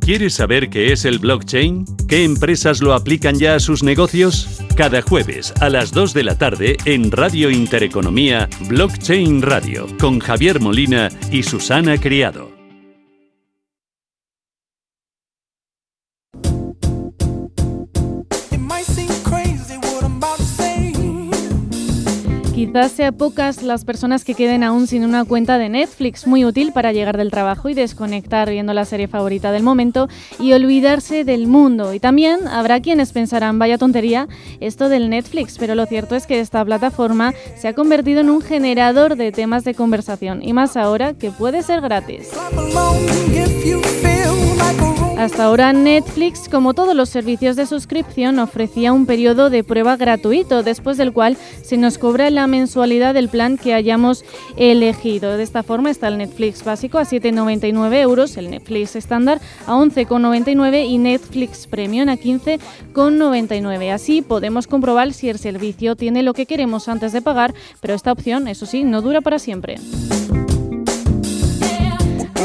¿Quieres saber qué es el blockchain? ¿Qué empresas lo aplican ya a sus negocios? Cada jueves a las dos de la tarde en Radio Intereconomía, Blockchain Radio, con Javier Molina y Susana Criado. Quizás sea pocas las personas que queden aún sin una cuenta de Netflix, muy útil para llegar del trabajo y desconectar viendo la serie favorita del momento y olvidarse del mundo. Y también habrá quienes pensarán, vaya tontería esto del Netflix, pero lo cierto es que esta plataforma se ha convertido en un generador de temas de conversación, y más ahora que puede ser gratis. Hasta ahora Netflix, como todos los servicios de suscripción, ofrecía un periodo de prueba gratuito, después del cual se nos cobra la mensualidad del plan que hayamos elegido. De esta forma está el Netflix básico a siete con noventa y nueve euros, el Netflix estándar a once con noventa y nueve y Netflix Premium a quince con noventa y nueve. Así podemos comprobar si el servicio tiene lo que queremos antes de pagar, pero esta opción, eso sí, no dura para siempre.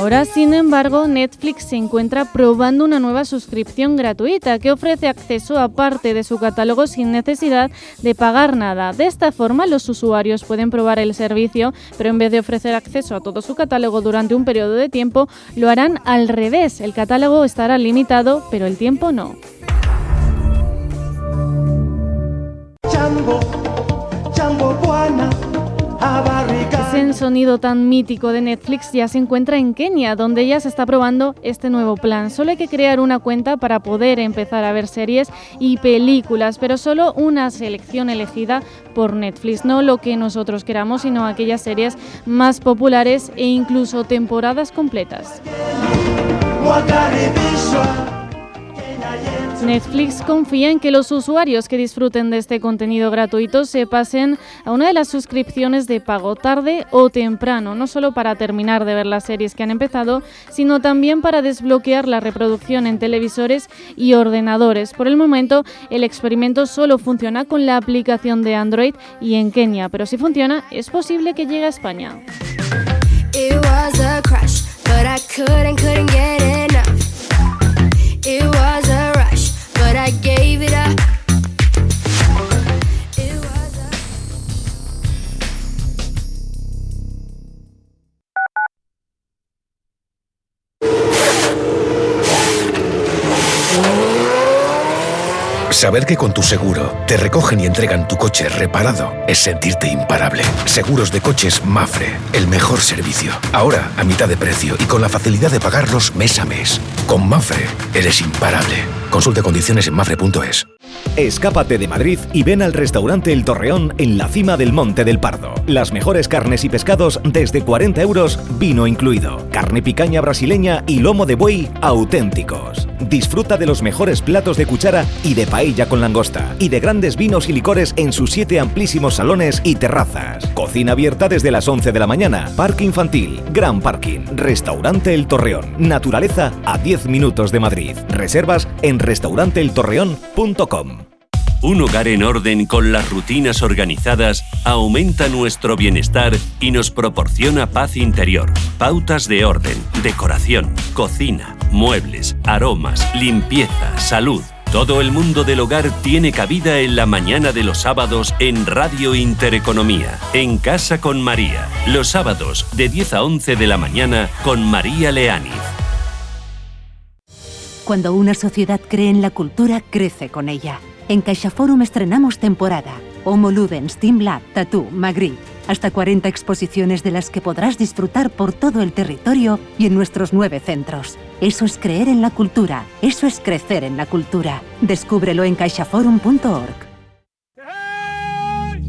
Ahora, sin embargo, Netflix se encuentra probando una nueva suscripción gratuita que ofrece acceso a parte de su catálogo sin necesidad de pagar nada. De esta forma, los usuarios pueden probar el servicio, pero en vez de ofrecer acceso a todo su catálogo durante un periodo de tiempo, lo harán al revés. El catálogo estará limitado, pero el tiempo no. Chambo, chambo buena. Ese sonido tan mítico de Netflix ya se encuentra en Kenia, donde ya se está probando este nuevo plan. Solo hay que crear una cuenta para poder empezar a ver series y películas, pero solo una selección elegida por Netflix. No lo que nosotros queramos, sino aquellas series más populares e incluso temporadas completas. Netflix confía en que los usuarios que disfruten de este contenido gratuito se pasen a una de las suscripciones de pago tarde o temprano, no solo para terminar de ver las series que han empezado, sino también para desbloquear la reproducción en televisores y ordenadores. Por el momento, el experimento solo funciona con la aplicación de Android y en Kenia, pero si funciona, es posible que llegue a España. I gave it up. It was a... Saber que con tu seguro te recogen y entregan tu coche reparado es sentirte imparable. Seguros de coches Mafre, el mejor servicio. Ahora a mitad de precio y con la facilidad de pagarlos mes a mes. Con Mafre eres imparable. Consulta condiciones en mafre punto es. Escápate de Madrid y ven al restaurante El Torreón en la cima del Monte del Pardo. Las mejores carnes y pescados desde cuarenta euros, vino incluido. Carne picaña brasileña y lomo de buey auténticos. Disfruta de los mejores platos de cuchara y de paella con langosta. Y de grandes vinos y licores en sus siete amplísimos salones y terrazas. Cocina abierta desde las once de la mañana. Parque infantil, gran parking. Restaurante El Torreón. Naturaleza a diez minutos de Madrid. Reservas en restaurante el torreón punto com. Un hogar en orden con las rutinas organizadas aumenta nuestro bienestar y nos proporciona paz interior. Pautas de orden, decoración, cocina, muebles, aromas, limpieza, salud. Todo el mundo del hogar tiene cabida en la mañana de los sábados en Radio Intereconomía, en Casa con María. Los sábados de diez a once de la mañana con María Leániz. Cuando una sociedad cree en la cultura, crece con ella. En CaixaForum estrenamos temporada. Homo Ludens, Team Lab, Tatú, Magritte. Hasta cuarenta exposiciones de las que podrás disfrutar por todo el territorio y en nuestros nueve centros. Eso es creer en la cultura. Eso es crecer en la cultura. Descúbrelo en caixaforum punto org.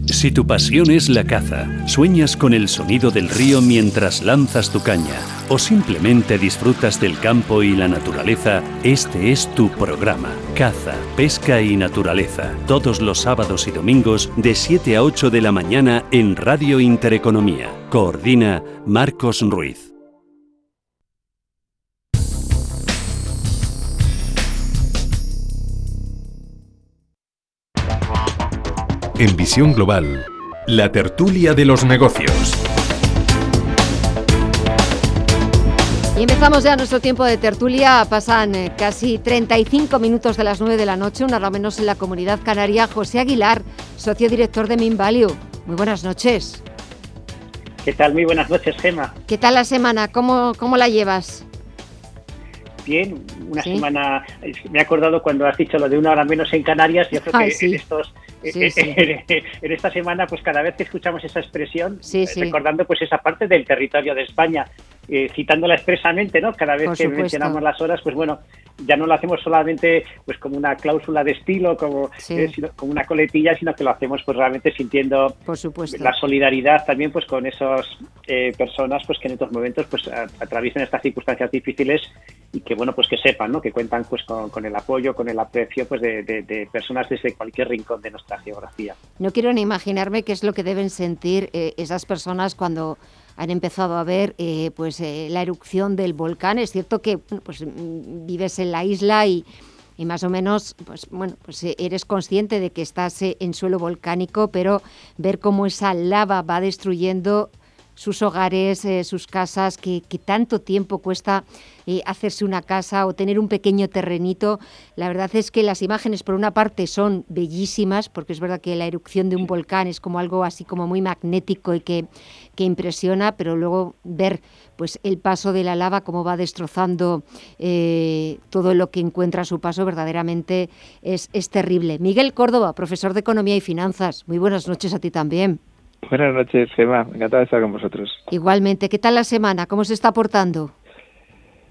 Si tu pasión es la caza, sueñas con el sonido del río mientras lanzas tu caña o simplemente disfrutas del campo y la naturaleza, este es tu programa. Caza, pesca y naturaleza. Todos los sábados y domingos de siete a ocho de la mañana en Radio Intereconomía. Coordina Marcos Ruiz. En Visión Global, la tertulia de los negocios. Y empezamos ya nuestro tiempo de tertulia. Pasan casi treinta y cinco minutos de las nueve de la noche, una hora menos en la comunidad canaria. José Aguilar, socio director de Minvalue. Muy buenas noches. ¿Qué tal? Muy buenas noches, Gema. ¿Qué tal la semana? ¿Cómo, cómo la llevas? Bien, una ¿Sí? semana... Me he acordado cuando has dicho lo de una hora menos en Canarias. Yo creo Ay, que sí. en estos... sí, sí. En esta semana, pues cada vez que escuchamos esa expresión, sí, sí. recordando pues esa parte del territorio de España, eh, citándola expresamente, ¿no? Cada vez Por que supuesto. mencionamos las horas, pues bueno, ya no lo hacemos solamente pues como una cláusula de estilo, como, sí. eh, sino, como una coletilla, sino que lo hacemos pues realmente sintiendo Por supuesto. la solidaridad también pues con esas eh, personas pues que en estos momentos pues atraviesan estas circunstancias difíciles y que bueno pues que sepan, ¿no? Que cuentan pues con, con el apoyo, con el aprecio pues de, de, de personas desde cualquier rincón de nuestra geografía. No quiero ni imaginarme qué es lo que deben sentir eh, esas personas cuando han empezado a ver eh, pues eh, la erupción del volcán. Es cierto que bueno, pues vives en la isla y, y más o menos pues bueno pues eres consciente de que estás eh, en suelo volcánico, pero ver cómo esa lava va destruyendo sus hogares, eh, sus casas, que, que tanto tiempo cuesta eh, hacerse una casa o tener un pequeño terrenito. La verdad es que las imágenes, por una parte, son bellísimas, porque es verdad que la erupción de un volcán es como algo así como muy magnético y que, que impresiona, pero luego ver pues el paso de la lava, cómo va destrozando eh, todo lo que encuentra a su paso, verdaderamente es, es terrible. Miguel Córdoba, profesor de Economía y Finanzas, muy buenas noches a ti también. Buenas noches, Gema. Encantada de estar con vosotros. Igualmente. ¿Qué tal la semana? ¿Cómo se está portando?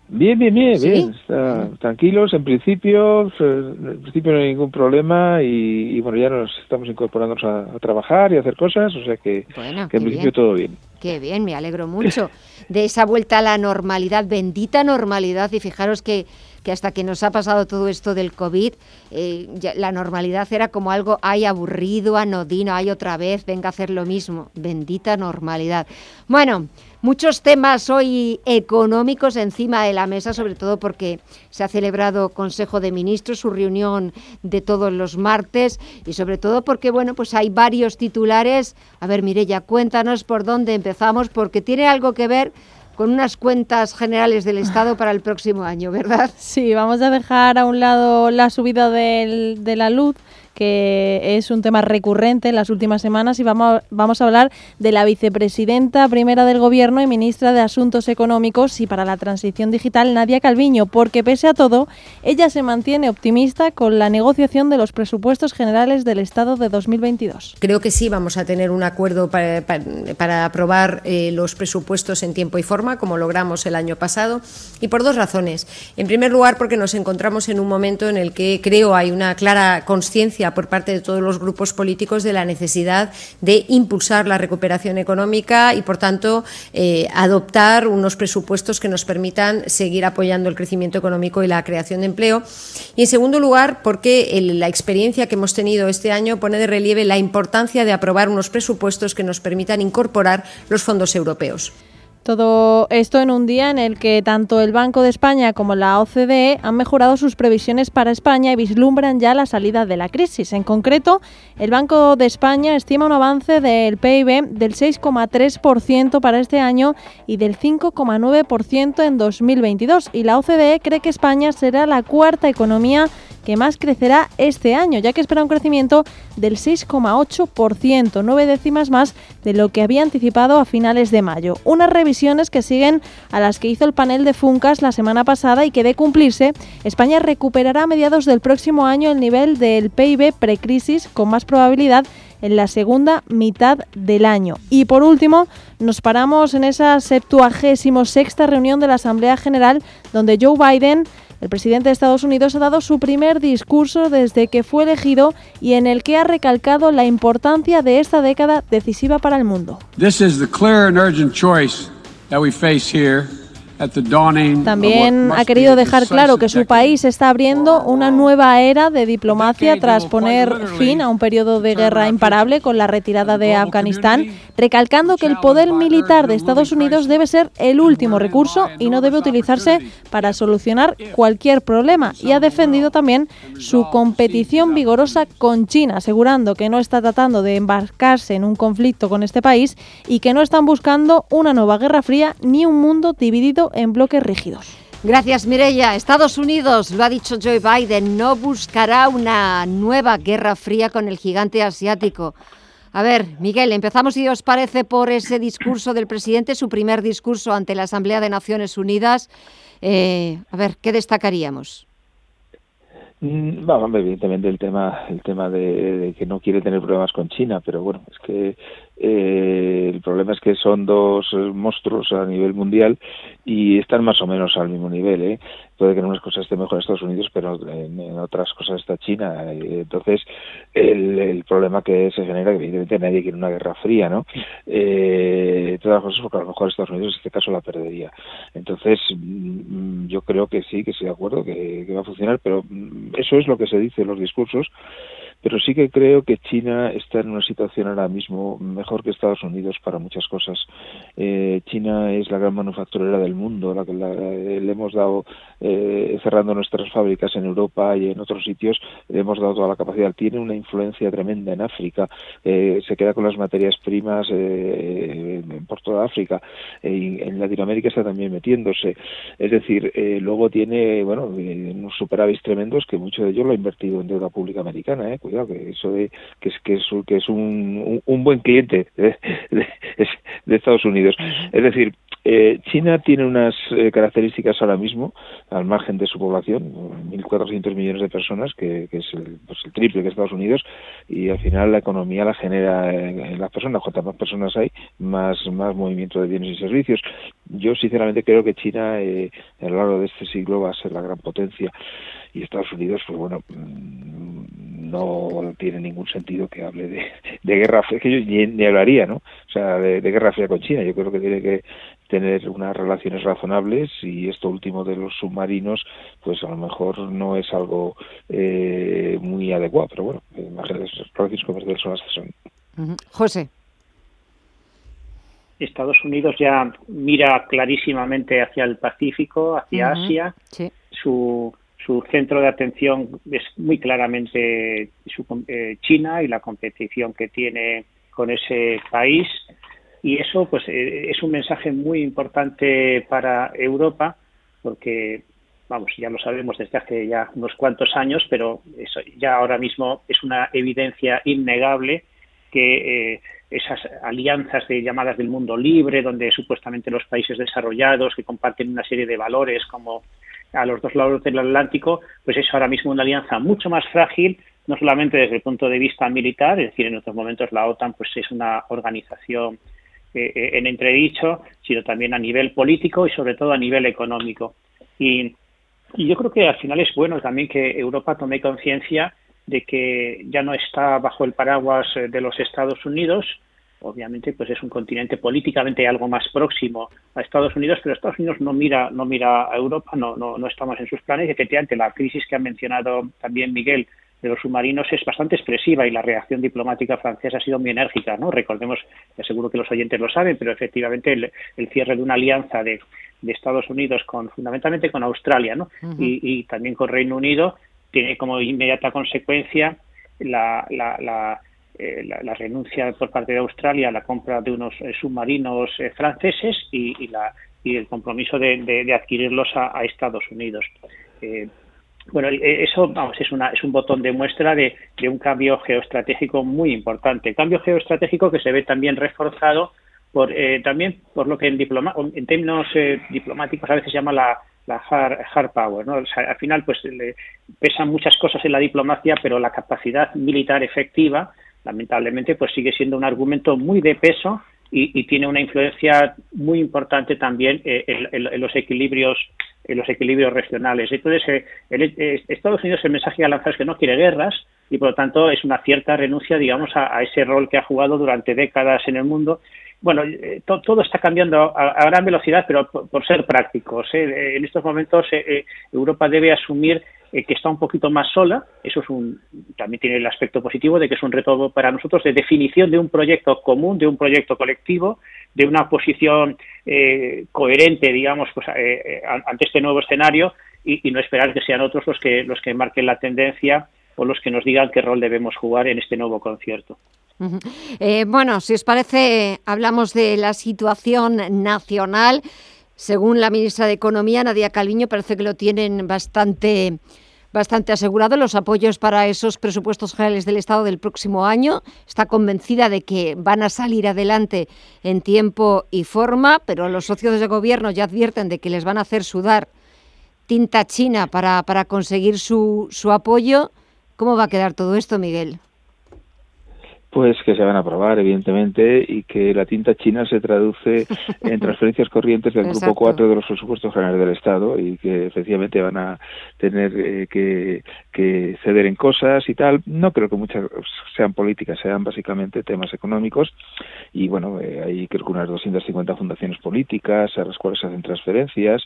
Bien, bien, bien. ¿Sí? bien. Está, tranquilos, en principio. En principio no hay ningún problema y, y bueno, ya nos estamos incorporándonos a, a trabajar y a hacer cosas, o sea que, bueno, que en principio bien. todo bien. Qué bien, me alegro mucho de esa vuelta a la normalidad, bendita normalidad, y fijaros que que hasta que nos ha pasado todo esto del COVID, eh, ya, la normalidad era como algo, ay, aburrido, anodino, ay, otra vez, venga a hacer lo mismo. Bendita normalidad. Bueno, muchos temas hoy económicos encima de la mesa, sobre todo porque se ha celebrado Consejo de Ministros, su reunión de todos los martes, y sobre todo porque, bueno, pues hay varios titulares. A ver, Mireia, cuéntanos por dónde empezamos, porque tiene algo que ver con unas cuentas generales del Estado para el próximo año, ¿verdad? Sí, vamos a dejar a un lado la subida del, de la luz, que es un tema recurrente en las últimas semanas, y vamos a, vamos a hablar de la vicepresidenta primera del Gobierno y ministra de Asuntos Económicos y para la Transición Digital, Nadia Calviño, porque pese a todo, ella se mantiene optimista con la negociación de los presupuestos generales del Estado de dos mil veintidós. Creo que sí vamos a tener un acuerdo para, para, para aprobar eh, los presupuestos en tiempo y forma, como logramos el año pasado, y por dos razones. En primer lugar, porque nos encontramos en un momento en el que creo hay una clara consciencia por parte de todos los grupos políticos de la necesidad de impulsar la recuperación económica y, por tanto, eh, adoptar unos presupuestos que nos permitan seguir apoyando el crecimiento económico y la creación de empleo. Y, en segundo lugar, porque el, la experiencia que hemos tenido este año pone de relieve la importancia de aprobar unos presupuestos que nos permitan incorporar los fondos europeos. Todo esto en un día en el que tanto el Banco de España como la O C D E han mejorado sus previsiones para España y vislumbran ya la salida de la crisis. En concreto, el Banco de España estima un avance del P I B del seis coma tres por ciento para este año y del cinco coma nueve por ciento en dos mil veintidós. Y la O C D E cree que España será la cuarta economía que más crecerá este año, ya que espera un crecimiento del seis coma ocho por ciento, nueve décimas más de lo que había anticipado a finales de mayo. Unas revisiones que siguen a las que hizo el panel de Funcas la semana pasada y que, de cumplirse, España recuperará a mediados del próximo año el nivel del P I B precrisis, con más probabilidad en la segunda mitad del año. Y por último, nos paramos en esa septuagésima sexta reunión de la Asamblea General, donde Joe Biden, el presidente de Estados Unidos, ha dado su primer discurso desde que fue elegido y en el que ha recalcado la importancia de esta década decisiva para el mundo. This is the clear and urgent choice that we face here. También ha querido dejar claro que su país está abriendo una nueva era de diplomacia tras poner fin a un periodo de guerra imparable con la retirada de Afganistán, recalcando que el poder militar de Estados Unidos debe ser el último recurso y no debe utilizarse para solucionar cualquier problema. Y ha defendido también su competición vigorosa con China, asegurando que no está tratando de embarcarse en un conflicto con este país y que no están buscando una nueva guerra fría ni un mundo dividido en bloques rígidos. Gracias, Mireia. Estados Unidos, lo ha dicho Joe Biden, no buscará una nueva guerra fría con el gigante asiático. A ver, Miguel, empezamos, si os parece, por ese discurso del presidente, su primer discurso ante la Asamblea de Naciones Unidas. Eh, a ver, ¿qué destacaríamos? No, evidentemente el tema el tema de, de que no quiere tener problemas con China, pero bueno, es que eh, el problema es que son dos monstruos a nivel mundial y están más o menos al mismo nivel, ¿eh? Puede que en unas cosas esté mejor Estados Unidos, pero en, en otras cosas está China. Entonces, el, el problema que se genera, que evidentemente nadie quiere una guerra fría, ¿no? Eh, todas las cosas, porque a lo mejor Estados Unidos en este caso la perdería. Entonces, yo creo que sí, que estoy de acuerdo, que, que va a funcionar, pero eso es lo que se dice en los discursos, pero sí que creo que China está en una situación ahora mismo mejor que Estados Unidos para muchas cosas. Eh, China es la gran manufacturera del mundo, la que la, le hemos dado, eh, cerrando nuestras fábricas en Europa y en otros sitios, le hemos dado toda la capacidad. Tiene una influencia tremenda en África, eh, se queda con las materias primas eh, por toda África, eh, en Latinoamérica está también metiéndose. Es decir, eh, luego tiene bueno unos superávits tremendos que mucho de ellos lo ha invertido en deuda pública americana, ¿eh? Cuidado, que eso de que es que es, que es un, un buen cliente de, de, de Estados Unidos. Es decir, eh, China tiene unas características ahora mismo, al margen de su población, mil cuatrocientos millones de personas, que, que es el, pues el triple que Estados Unidos, y al final la economía la genera en, en las personas. Cuantas más personas hay, más, más movimiento de bienes y servicios. Yo sinceramente creo que China eh, a lo largo de este siglo va a ser la gran potencia, y Estados Unidos, pues bueno, no tiene ningún sentido que hable de, de guerra fría, que yo ni, ni hablaría, ¿no? O sea, de, de guerra fría con China. Yo creo que tiene que tener unas relaciones razonables, y esto último de los submarinos, pues a lo mejor no es algo eh, muy adecuado, pero bueno, imagínate, las relaciones comerciales son las que son. Uh-huh. José. Estados Unidos ya mira clarísimamente hacia el Pacífico, hacia uh-huh. Asia. Sí. Su... Su centro de atención es muy claramente su, eh, China y la competición que tiene con ese país. Y eso pues eh, es un mensaje muy importante para Europa, porque, vamos, ya lo sabemos desde hace ya unos cuantos años, pero eso ya ahora mismo es una evidencia innegable que eh, esas alianzas de llamadas del mundo libre, donde supuestamente los países desarrollados que comparten una serie de valores como a los dos lados del Atlántico, pues es ahora mismo una alianza mucho más frágil, no solamente desde el punto de vista militar, es decir, en otros momentos la OTAN pues es una organización eh, en entredicho, sino también a nivel político y sobre todo a nivel económico. Y, y yo creo que al final es bueno también que Europa tome conciencia de que ya no está bajo el paraguas de los Estados Unidos. Obviamente, pues es un continente políticamente algo más próximo a Estados Unidos, pero Estados Unidos no mira, no mira a Europa, no, no, no estamos en sus planes. Efectivamente, la crisis que ha mencionado también Miguel de los submarinos es bastante expresiva y la reacción diplomática francesa ha sido muy enérgica, ¿no? Recordemos, seguro que los oyentes lo saben, pero efectivamente el, el cierre de una alianza de, de Estados Unidos con, fundamentalmente con Australia, ¿no? Uh-huh. y, y también con Reino Unido tiene como inmediata consecuencia la, la, la Eh, la, la renuncia por parte de Australia a la compra de unos eh, submarinos eh, franceses y, y, la, y el compromiso de, de, de adquirirlos a, a Estados Unidos. Eh, bueno, eso vamos es, una, es un botón de muestra de, de un cambio geoestratégico muy importante. Cambio geoestratégico que se ve también reforzado por eh, también por lo que en, diploma, en términos eh, diplomáticos a veces se llama la la hard, hard power, ¿no? O sea, al final pues le pesan muchas cosas en la diplomacia, pero la capacidad militar efectiva lamentablemente pues sigue siendo un argumento muy de peso y, y tiene una influencia muy importante también eh, en, en, en los equilibrios en los equilibrios regionales. Entonces eh, el, eh, Estados Unidos el mensaje que ha lanzado es que no quiere guerras y por lo tanto es una cierta renuncia, digamos, a, a ese rol que ha jugado durante décadas en el mundo. Bueno, eh, to, todo está cambiando a, a gran velocidad, pero por, por ser prácticos, eh, en estos momentos eh, eh, Europa debe asumir que está un poquito más sola. Eso es un, también tiene el aspecto positivo de que es un reto para nosotros de definición de un proyecto común, de un proyecto colectivo, de una posición eh, coherente, digamos, pues, eh, ante este nuevo escenario y, y no esperar que sean otros los que los que marquen la tendencia o los que nos digan qué rol debemos jugar en este nuevo concierto. Uh-huh. Eh, bueno, si os parece, hablamos de la situación nacional. Según la ministra de Economía, Nadia Calviño, parece que lo tienen bastante, bastante asegurado los apoyos para esos presupuestos generales del Estado del próximo año. Está convencida de que van a salir adelante en tiempo y forma, pero los socios de gobierno ya advierten de que les van a hacer sudar tinta china para, para conseguir su, su apoyo. ¿Cómo va a quedar todo esto, Miguel? Pues que se van a aprobar, evidentemente, y que la tinta china se traduce en transferencias corrientes del Exacto. Grupo cuatro de los presupuestos generales del Estado, y que efectivamente van a tener eh, que, que ceder en cosas y tal. No creo que muchas sean políticas, sean básicamente temas económicos. Y bueno, eh, hay creo que unas doscientas cincuenta fundaciones políticas a las cuales se hacen transferencias,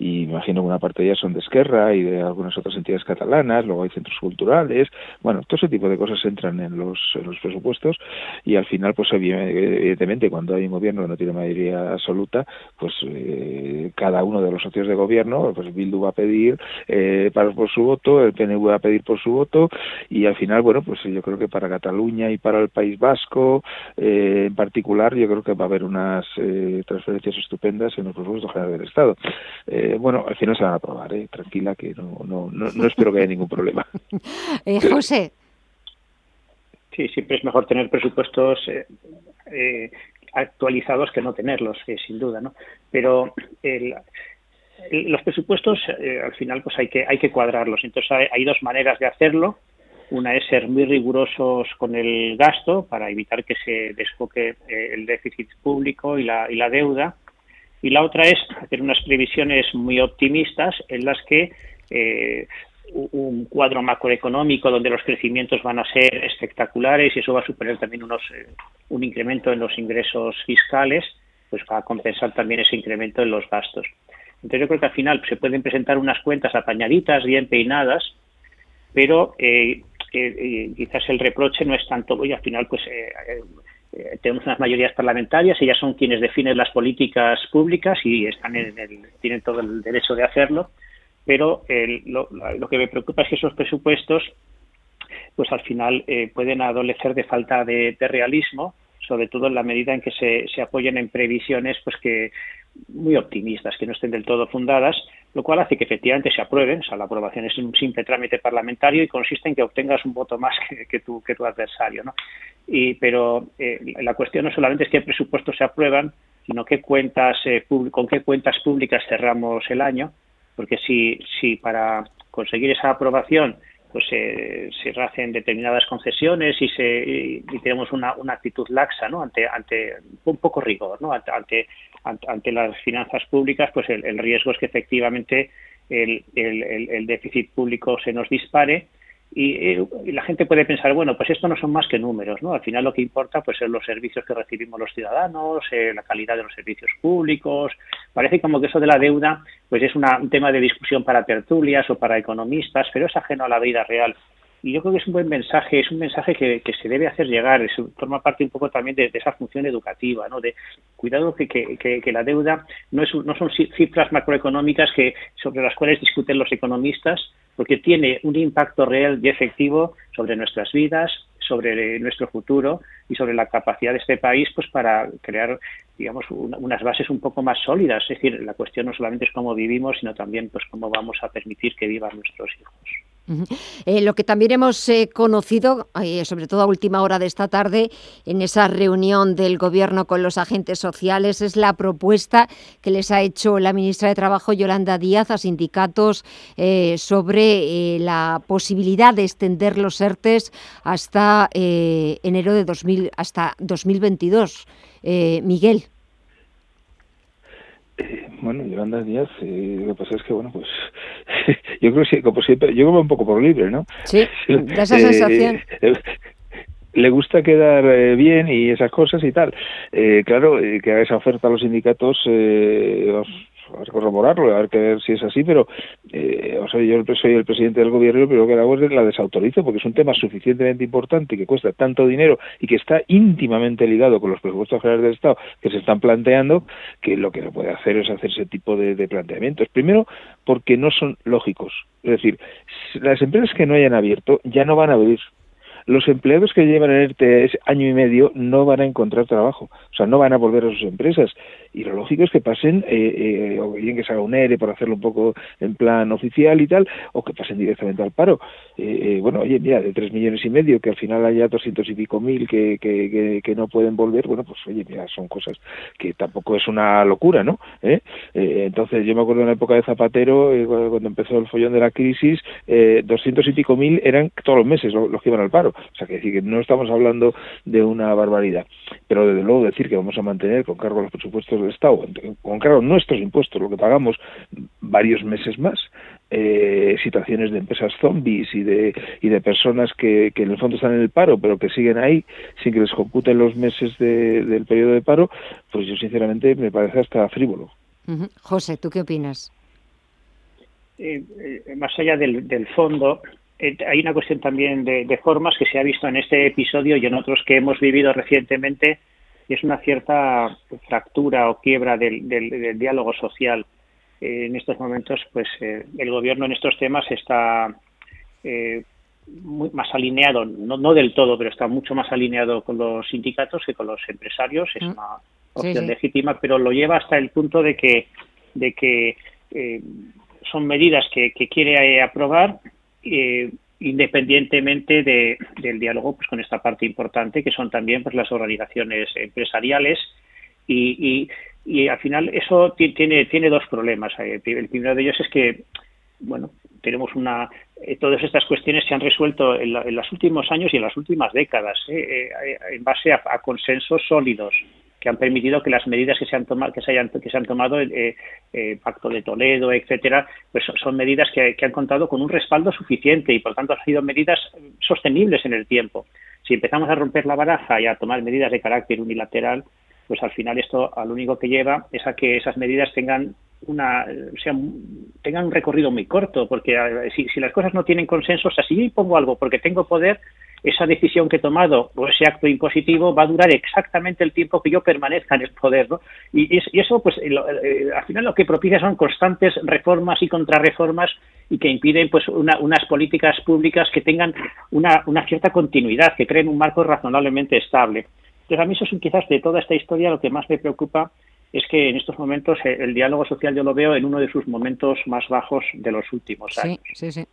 y me imagino que una parte de ellas son de Esquerra y de algunas otras entidades catalanas. Luego hay centros culturales. Bueno, todo ese tipo de cosas entran en los, en los presupuestos. Y al final, pues evidentemente, cuando hay un gobierno que no tiene mayoría absoluta, pues eh, cada uno de los socios de gobierno, pues Bildu va a pedir eh, para, por su voto, el P N V va a pedir por su voto, y al final, bueno, pues yo creo que para Cataluña y para el País Vasco eh, en particular, yo creo que va a haber unas eh, transferencias estupendas en los presupuestos generales del Estado. Eh, bueno, al final se van a aprobar, eh, tranquila, que no, no, no, no espero que haya ningún problema. eh, José. Sí, siempre es mejor tener presupuestos eh, eh, actualizados que no tenerlos, eh, sin duda, ¿no? Pero el, el, los presupuestos, eh, al final, pues hay que hay que cuadrarlos. Entonces hay, hay dos maneras de hacerlo. Una es ser muy rigurosos con el gasto para evitar que se desfoque eh, el déficit público y la, y la deuda. Y la otra es hacer unas previsiones muy optimistas en las que eh, un cuadro macroeconómico donde los crecimientos van a ser espectaculares y eso va a suponer también unos un incremento en los ingresos fiscales, pues va a compensar también ese incremento en los gastos. Entonces yo creo que al final se pueden presentar unas cuentas apañaditas, bien peinadas, pero eh, eh, quizás el reproche no es tanto, oye, al final pues eh, eh, tenemos unas mayorías parlamentarias, ellas son quienes definen las políticas públicas y están en el, tienen todo el derecho de hacerlo. Pero el, lo, lo que me preocupa es que esos presupuestos, pues al final eh, pueden adolecer de falta de, de realismo, sobre todo en la medida en que se, se apoyen en previsiones, pues que muy optimistas, que no estén del todo fundadas, lo cual hace que efectivamente se aprueben. O sea, la aprobación es un simple trámite parlamentario y consiste en que obtengas un voto más que, que, tu, que tu adversario, ¿no? Y, pero eh, la cuestión no solamente es qué presupuestos se aprueban, sino qué cuentas eh, pub- con qué cuentas públicas cerramos el año. Porque si, si para conseguir esa aprobación pues eh, se hacen determinadas concesiones y, se, y, y tenemos una, una actitud laxa, ¿no? Ante, ante un poco rigor, ¿no? Ante, ante, ante las finanzas públicas, pues el, el riesgo es que efectivamente el, el, el déficit público se nos dispare y, y la gente puede pensar, bueno, pues esto no son más que números, ¿no? Al final lo que importa pues son los servicios que recibimos los ciudadanos, eh, la calidad de los servicios públicos. Parece como que eso de la deuda pues es una, un tema de discusión para tertulias o para economistas, pero es ajeno a la vida real. Y yo creo que es un buen mensaje, es un mensaje que, que se debe hacer llegar, es, forma parte un poco también de, de esa función educativa, ¿no? De cuidado que, que, que, que la deuda no es no son cifras macroeconómicas que sobre las cuales discuten los economistas, porque tiene un impacto real y efectivo sobre nuestras vidas, sobre nuestro futuro y sobre la capacidad de este país pues para crear, digamos, una, unas bases un poco más sólidas. Es decir, la cuestión no solamente es cómo vivimos, sino también pues cómo vamos a permitir que vivan nuestros hijos. Uh-huh. Eh, lo que también hemos eh, conocido, eh, sobre todo a última hora de esta tarde, en esa reunión del Gobierno con los agentes sociales, es la propuesta que les ha hecho la ministra de Trabajo, Yolanda Díaz, a sindicatos eh, sobre eh, la posibilidad de extender los ERTEs hasta eh, enero de dos mil, hasta dos mil veintidós. Eh, Miguel. Bueno, Yolanda Díaz, eh, lo que pasa es que, bueno, pues yo creo que, como siempre, yo como un poco por libre, ¿no? Sí, da esa eh, sensación. Eh, le gusta quedar eh, bien y esas cosas y tal. Eh, claro, eh, que haga esa oferta a los sindicatos, eh, os, a corroborarlo, a ver, que ver si es así, pero eh, o sea, yo soy el presidente del gobierno, pero lo que hago es la desautorizo, porque es un tema suficientemente importante que cuesta tanto dinero y que está íntimamente ligado con los presupuestos generales del Estado que se están planteando, que lo que no puede hacer es hacer ese tipo de, de planteamientos. Primero, porque no son lógicos. Es decir, las empresas que no hayan abierto ya no van a abrir. Los empleados que llevan en ERTE año y medio no van a encontrar trabajo, o sea, no van a volver a sus empresas. y lo lógico es que pasen, eh, eh, o bien que se haga un ERTE para hacerlo un poco en plan oficial y tal, o que pasen directamente al paro. Eh, eh, bueno, oye, mira, de tres millones y medio, que al final haya doscientos y pico mil que, que, que, que no pueden volver, bueno, pues oye, mira, son cosas que tampoco es una locura, ¿no? ¿Eh? Eh, entonces, yo me acuerdo en la época de Zapatero, eh, cuando empezó el follón de la crisis, eh, doscientos y pico mil eran todos los meses los que iban al paro. O sea, que decir que no estamos hablando de una barbaridad. Pero desde luego decir que vamos a mantener con cargo a los presupuestos del Estado, con cargo a nuestros impuestos, lo que pagamos varios meses más, Eh, situaciones de empresas zombies y de y de personas que, que en el fondo están en el paro pero que siguen ahí sin que les computen los meses de, del periodo de paro, pues yo sinceramente me parece hasta frívolo. Uh-huh. José, ¿tú qué opinas? Eh, eh, más allá del, del fondo, eh, hay una cuestión también de, de formas que se ha visto en este episodio y en otros que hemos vivido recientemente, y es una cierta fractura o quiebra del, del, del diálogo social. Eh, en estos momentos, pues eh, el gobierno en estos temas está eh, muy más alineado, no, no del todo, pero está mucho más alineado con los sindicatos que con los empresarios. Es una opción sí, sí. legítima, pero lo lleva hasta el punto de que de que eh, son medidas que, que quiere eh, aprobar eh, independientemente de, del diálogo, pues con esta parte importante que son también pues las organizaciones empresariales. Y, y, y al final eso t- tiene tiene dos problemas. El primero de ellos es que, bueno, tenemos una... Eh, todas estas cuestiones se han resuelto en, la, en los últimos años y en las últimas décadas, eh, eh, en base a, a consensos sólidos que han permitido que las medidas que se han tomado, que se hayan, que se han tomado, eh, eh, Pacto de Toledo, etcétera, pues son, son medidas que, que han contado con un respaldo suficiente y, por tanto, han sido medidas sostenibles en el tiempo. Si empezamos a romper la baraja y a tomar medidas de carácter unilateral, pues al final esto lo único que lleva es a que esas medidas tengan una sean, tengan un recorrido muy corto, porque si, si las cosas no tienen consenso, o sea, si yo impongo algo porque tengo poder, esa decisión que he tomado o ese acto impositivo va a durar exactamente el tiempo que yo permanezca en el poder, ¿no? Y, y eso, pues, lo, eh, al final lo que propicia son constantes reformas y contrarreformas y que impiden, pues, una, unas políticas públicas que tengan una, una cierta continuidad, que creen un marco razonablemente estable. Entonces, a mí eso es quizás de toda esta historia lo que más me preocupa, es que en estos momentos el, el diálogo social yo lo veo en uno de sus momentos más bajos de los últimos sí, años. Sí, sí.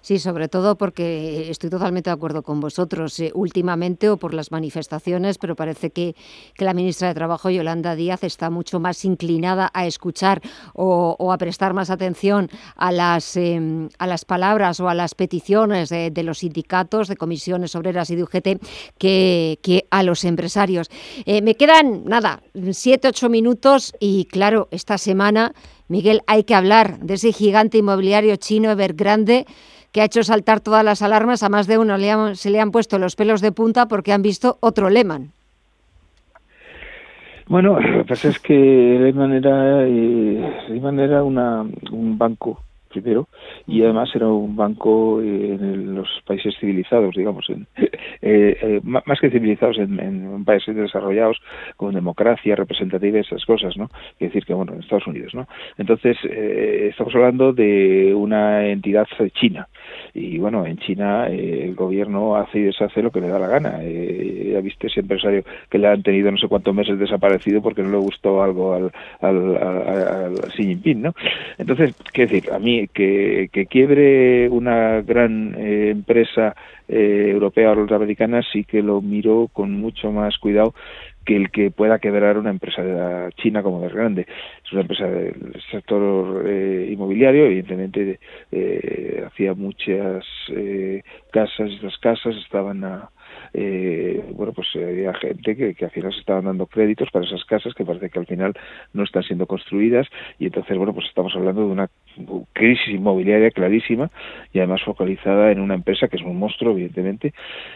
Sí, sobre todo porque estoy totalmente de acuerdo con vosotros eh, últimamente o por las manifestaciones, pero parece que, que la ministra de Trabajo, Yolanda Díaz, está mucho más inclinada a escuchar o, o a prestar más atención a las, eh, a las palabras o a las peticiones de, de los sindicatos, de comisiones obreras y de U G T, que, que a los empresarios. Eh, me quedan, nada, siete, ocho minutos y, claro, esta semana... Miguel, hay que hablar de ese gigante inmobiliario chino Evergrande que ha hecho saltar todas las alarmas. A más de uno le han, se le han puesto los pelos de punta porque han visto otro Lehman. Bueno, lo que pasa es que Lehman era, eh, Lehman era una, un banco primero, y además era un banco eh, en el, los países civilizados, digamos, en, eh, eh, más que civilizados, en, en países desarrollados con democracia representativa y esas cosas, ¿no? Es decir, que bueno, en Estados Unidos, ¿no? Entonces, eh, estamos hablando de una entidad china, y bueno, en China eh, el gobierno hace y deshace lo que le da la gana. Eh, ya viste ese empresario que le han tenido no sé cuántos meses desaparecido porque no le gustó algo al, al, al, al Xi Jinping, ¿no? Entonces, ¿qué decir? A mí Que, que quiebre una gran eh, empresa eh, europea o norteamericana sí que lo miro con mucho más cuidado que el que pueda quebrar una empresa de la China como Evergrande. Es una empresa del sector eh, inmobiliario, evidentemente eh, hacía muchas eh, casas, las casas estaban a... Eh, bueno, pues había gente que, que al final se estaban dando créditos para esas casas que parece que al final no están siendo construidas, y entonces, bueno, pues estamos hablando de una crisis inmobiliaria clarísima y además focalizada en una empresa que es un monstruo, evidentemente,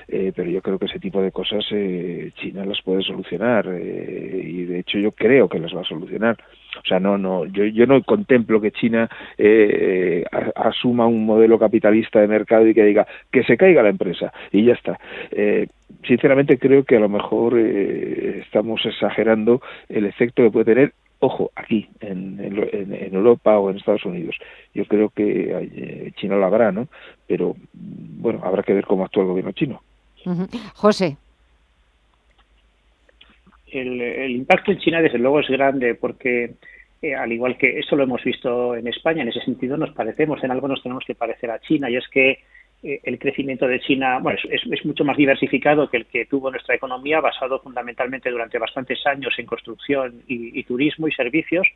eh, pero yo creo que ese tipo de cosas eh, China las puede solucionar eh, y de hecho yo creo que las va a solucionar. O sea, no, no, yo, yo no contemplo que China eh, asuma un modelo capitalista de mercado y que diga que se caiga la empresa y ya está. Eh, sinceramente creo que a lo mejor eh, estamos exagerando el efecto que puede tener, ojo, aquí, en, en, en Europa o en Estados Unidos. Yo creo que eh, China lo habrá, ¿no? Pero, bueno, habrá que ver cómo actúa el gobierno chino. Uh-huh. José. el, el impacto en China desde luego es grande porque, eh, al igual que esto lo hemos visto en España, en ese sentido nos parecemos, en algo nos tenemos que parecer a China, y es que eh, el crecimiento de China bueno es, es mucho más diversificado que el que tuvo nuestra economía, basado fundamentalmente durante bastantes años en construcción y, y turismo y servicios.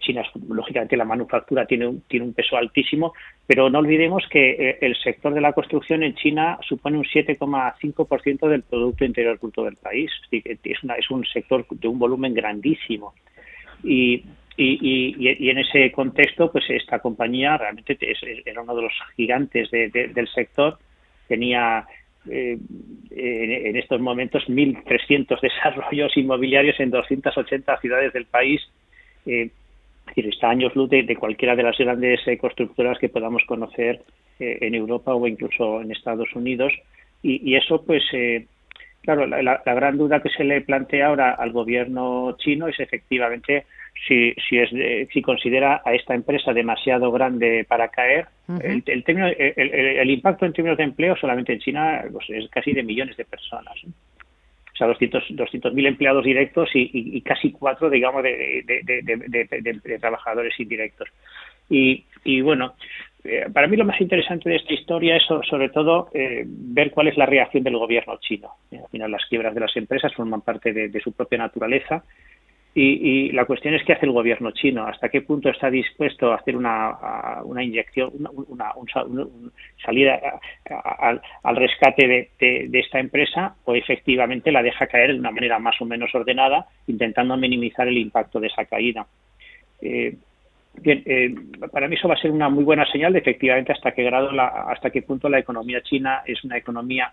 China, lógicamente, la manufactura tiene un, tiene un peso altísimo, pero no olvidemos que el sector de la construcción en China supone un siete coma cinco por ciento del Producto Interior Bruto del país. Es, una, es un sector de un volumen grandísimo. Y, y, y, y en ese contexto, pues esta compañía realmente es, era uno de los gigantes de, de, del sector. Tenía eh, en, en estos momentos mil trescientos desarrollos inmobiliarios en doscientas ochenta ciudades del país. Eh, es decir, está a años luz de, de cualquiera de las grandes eh, constructoras que podamos conocer eh, en Europa o incluso en Estados Unidos. Y, y eso, pues, eh, claro, la, la gran duda que se le plantea ahora al gobierno chino es efectivamente si, si, es, eh, si considera a esta empresa demasiado grande para caer. Uh-huh. El, el, término, el, el, el impacto en términos de empleo solamente en China pues, es casi de millones de personas, ¿eh? O sea, doscientos mil empleados directos y, y, y casi cuatro, digamos, de, de, de, de, de, de, de trabajadores indirectos. Y, y bueno, eh, para mí lo más interesante de esta historia es, sobre todo, eh, ver cuál es la reacción del gobierno chino. Eh, al final, las quiebras de las empresas forman parte de, de su propia naturaleza. Y, y la cuestión es qué hace el gobierno chino, hasta qué punto está dispuesto a hacer una, a, una inyección, una, una, una, una, una salida a, a, a, al rescate de, de, de esta empresa, o efectivamente la deja caer de una manera más o menos ordenada, intentando minimizar el impacto de esa caída. Eh, bien, eh, para mí eso va a ser una muy buena señal de efectivamente hasta qué grado, la, hasta qué punto la economía china es una economía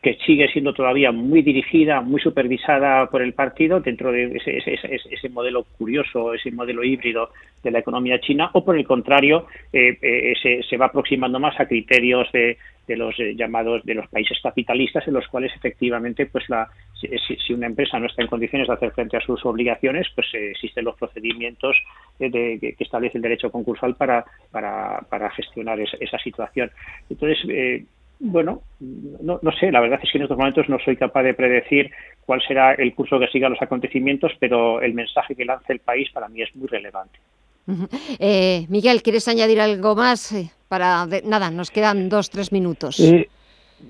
que sigue siendo todavía muy dirigida, muy supervisada por el partido dentro de ese, ese, ese, ese modelo curioso, ese modelo híbrido de la economía china, o por el contrario, eh, eh, se, se va aproximando más a criterios de, de los eh, llamados de los países capitalistas, en los cuales efectivamente, pues la, si, si una empresa no está en condiciones de hacer frente a sus obligaciones, pues eh, existen los procedimientos eh, de, que establece el derecho concursal para, para, para gestionar es, esa situación. Entonces, eh, Bueno, no, no sé, la verdad es que en estos momentos no soy capaz de predecir cuál será el curso que sigan los acontecimientos, pero el mensaje que lance el país para mí es muy relevante. Eh, Miguel, ¿quieres añadir algo más? Para de, nada, nos quedan dos, tres minutos. Eh,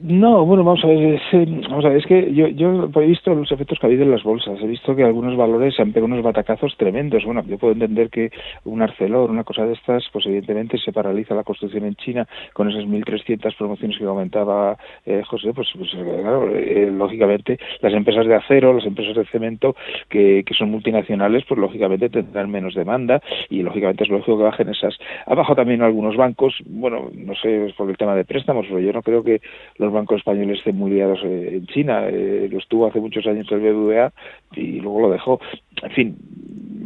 no, bueno, vamos a ver, es, vamos a ver, es que yo, yo he visto los efectos que ha habido en las bolsas, he visto que algunos valores se han pegado unos batacazos tremendos. Bueno, yo puedo entender que un Arcelor, una cosa de estas, pues evidentemente se paraliza la construcción en China con esas mil trescientas promociones que comentaba eh, José, pues, pues claro, eh, lógicamente las empresas de acero, las empresas de cemento que, que son multinacionales, pues lógicamente tendrán menos demanda y lógicamente es lógico que bajen esas. Ha bajado también algunos bancos, bueno, no sé, por el tema de préstamos, pero yo no creo que los bancos españoles estén muy liados en China, eh, lo estuvo hace muchos años el B B V A y luego lo dejó. En fin,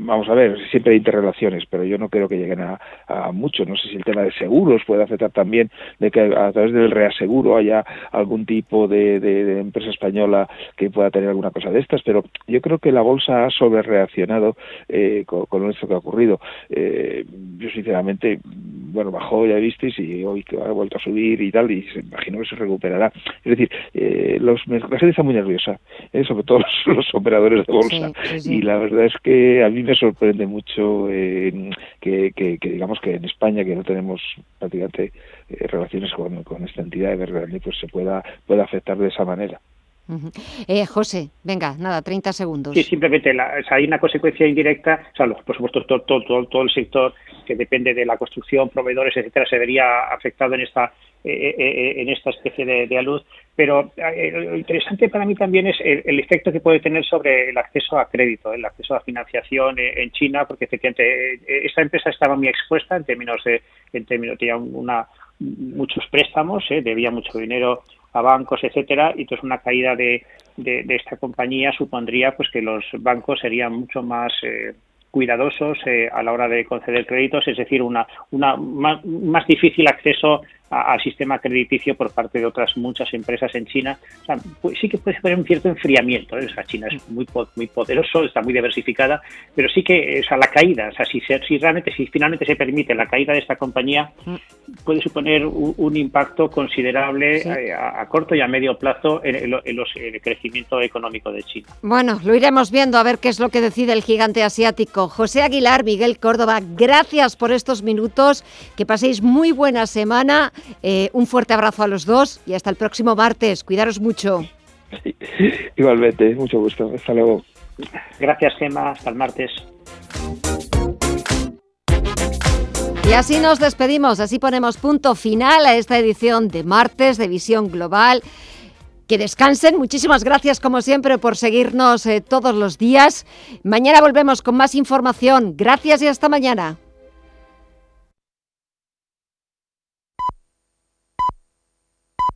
vamos a ver, siempre hay interrelaciones, pero yo no creo que lleguen a, a mucho. No sé si el tema de seguros puede afectar también, de que a través del reaseguro haya algún tipo de, de, de empresa española que pueda tener alguna cosa de estas, pero yo creo que la bolsa ha sobrereaccionado eh, con, con esto que ha ocurrido. Eh, yo sinceramente, bueno, bajó, ya visteis, y hoy ha vuelto a subir y tal, y se, imagino que se recuperará. Es decir, eh, los, la gente está muy nerviosa, eh, sobre todo los, los operadores de bolsa, sí, sí, sí. Y la verdad es que a mí me sorprende mucho eh, que, que, que digamos que en España, que no tenemos prácticamente eh, relaciones con, con esta entidad Evergrande, pues se pueda, pueda afectar de esa manera. Uh-huh. Eh, José, venga, nada, treinta segundos. Sí, simplemente la, o sea, hay una consecuencia indirecta, o sea, por supuesto todo, todo, todo el sector que depende de la construcción, proveedores, etcétera, se vería afectado en esta eh, eh, en esta especie de, de alud, pero eh, lo interesante para mí también es el, el efecto que puede tener sobre el acceso a crédito, el acceso a financiación en China, porque efectivamente esta empresa estaba muy expuesta en términos de, en términos tenía una muchos préstamos, eh, debía mucho dinero a bancos, etcétera, y entonces una caída de, de, de esta compañía supondría pues que los bancos serían mucho más eh, cuidadosos eh, a la hora de conceder créditos, es decir, una, una más, más difícil acceso a, al sistema crediticio por parte de otras muchas empresas en China. O sea, pues sí que puede haber un cierto enfriamiento, ¿eh? O sea, China es muy, muy poderoso, está muy diversificada, pero sí que, o sea, la caída, o sea, si, se, si realmente, si finalmente se permite la caída de esta compañía, puede suponer un, un impacto considerable, sí, a, a corto y a medio plazo en, en, los, en, los, en el crecimiento económico de China. Bueno, lo iremos viendo a ver qué es lo que decide el gigante asiático. José Aguilar, Miguel Córdoba, gracias por estos minutos, que paséis muy buena semana, eh, un fuerte abrazo a los dos y hasta el próximo martes, cuidaros mucho. Sí, igualmente, mucho gusto, hasta luego. Gracias, Gema, hasta el martes. Y así nos despedimos, así ponemos punto final a esta edición de martes de Visión Global. Que descansen, muchísimas gracias como siempre por seguirnos eh, todos los días. Mañana volvemos con más información. Gracias y hasta mañana.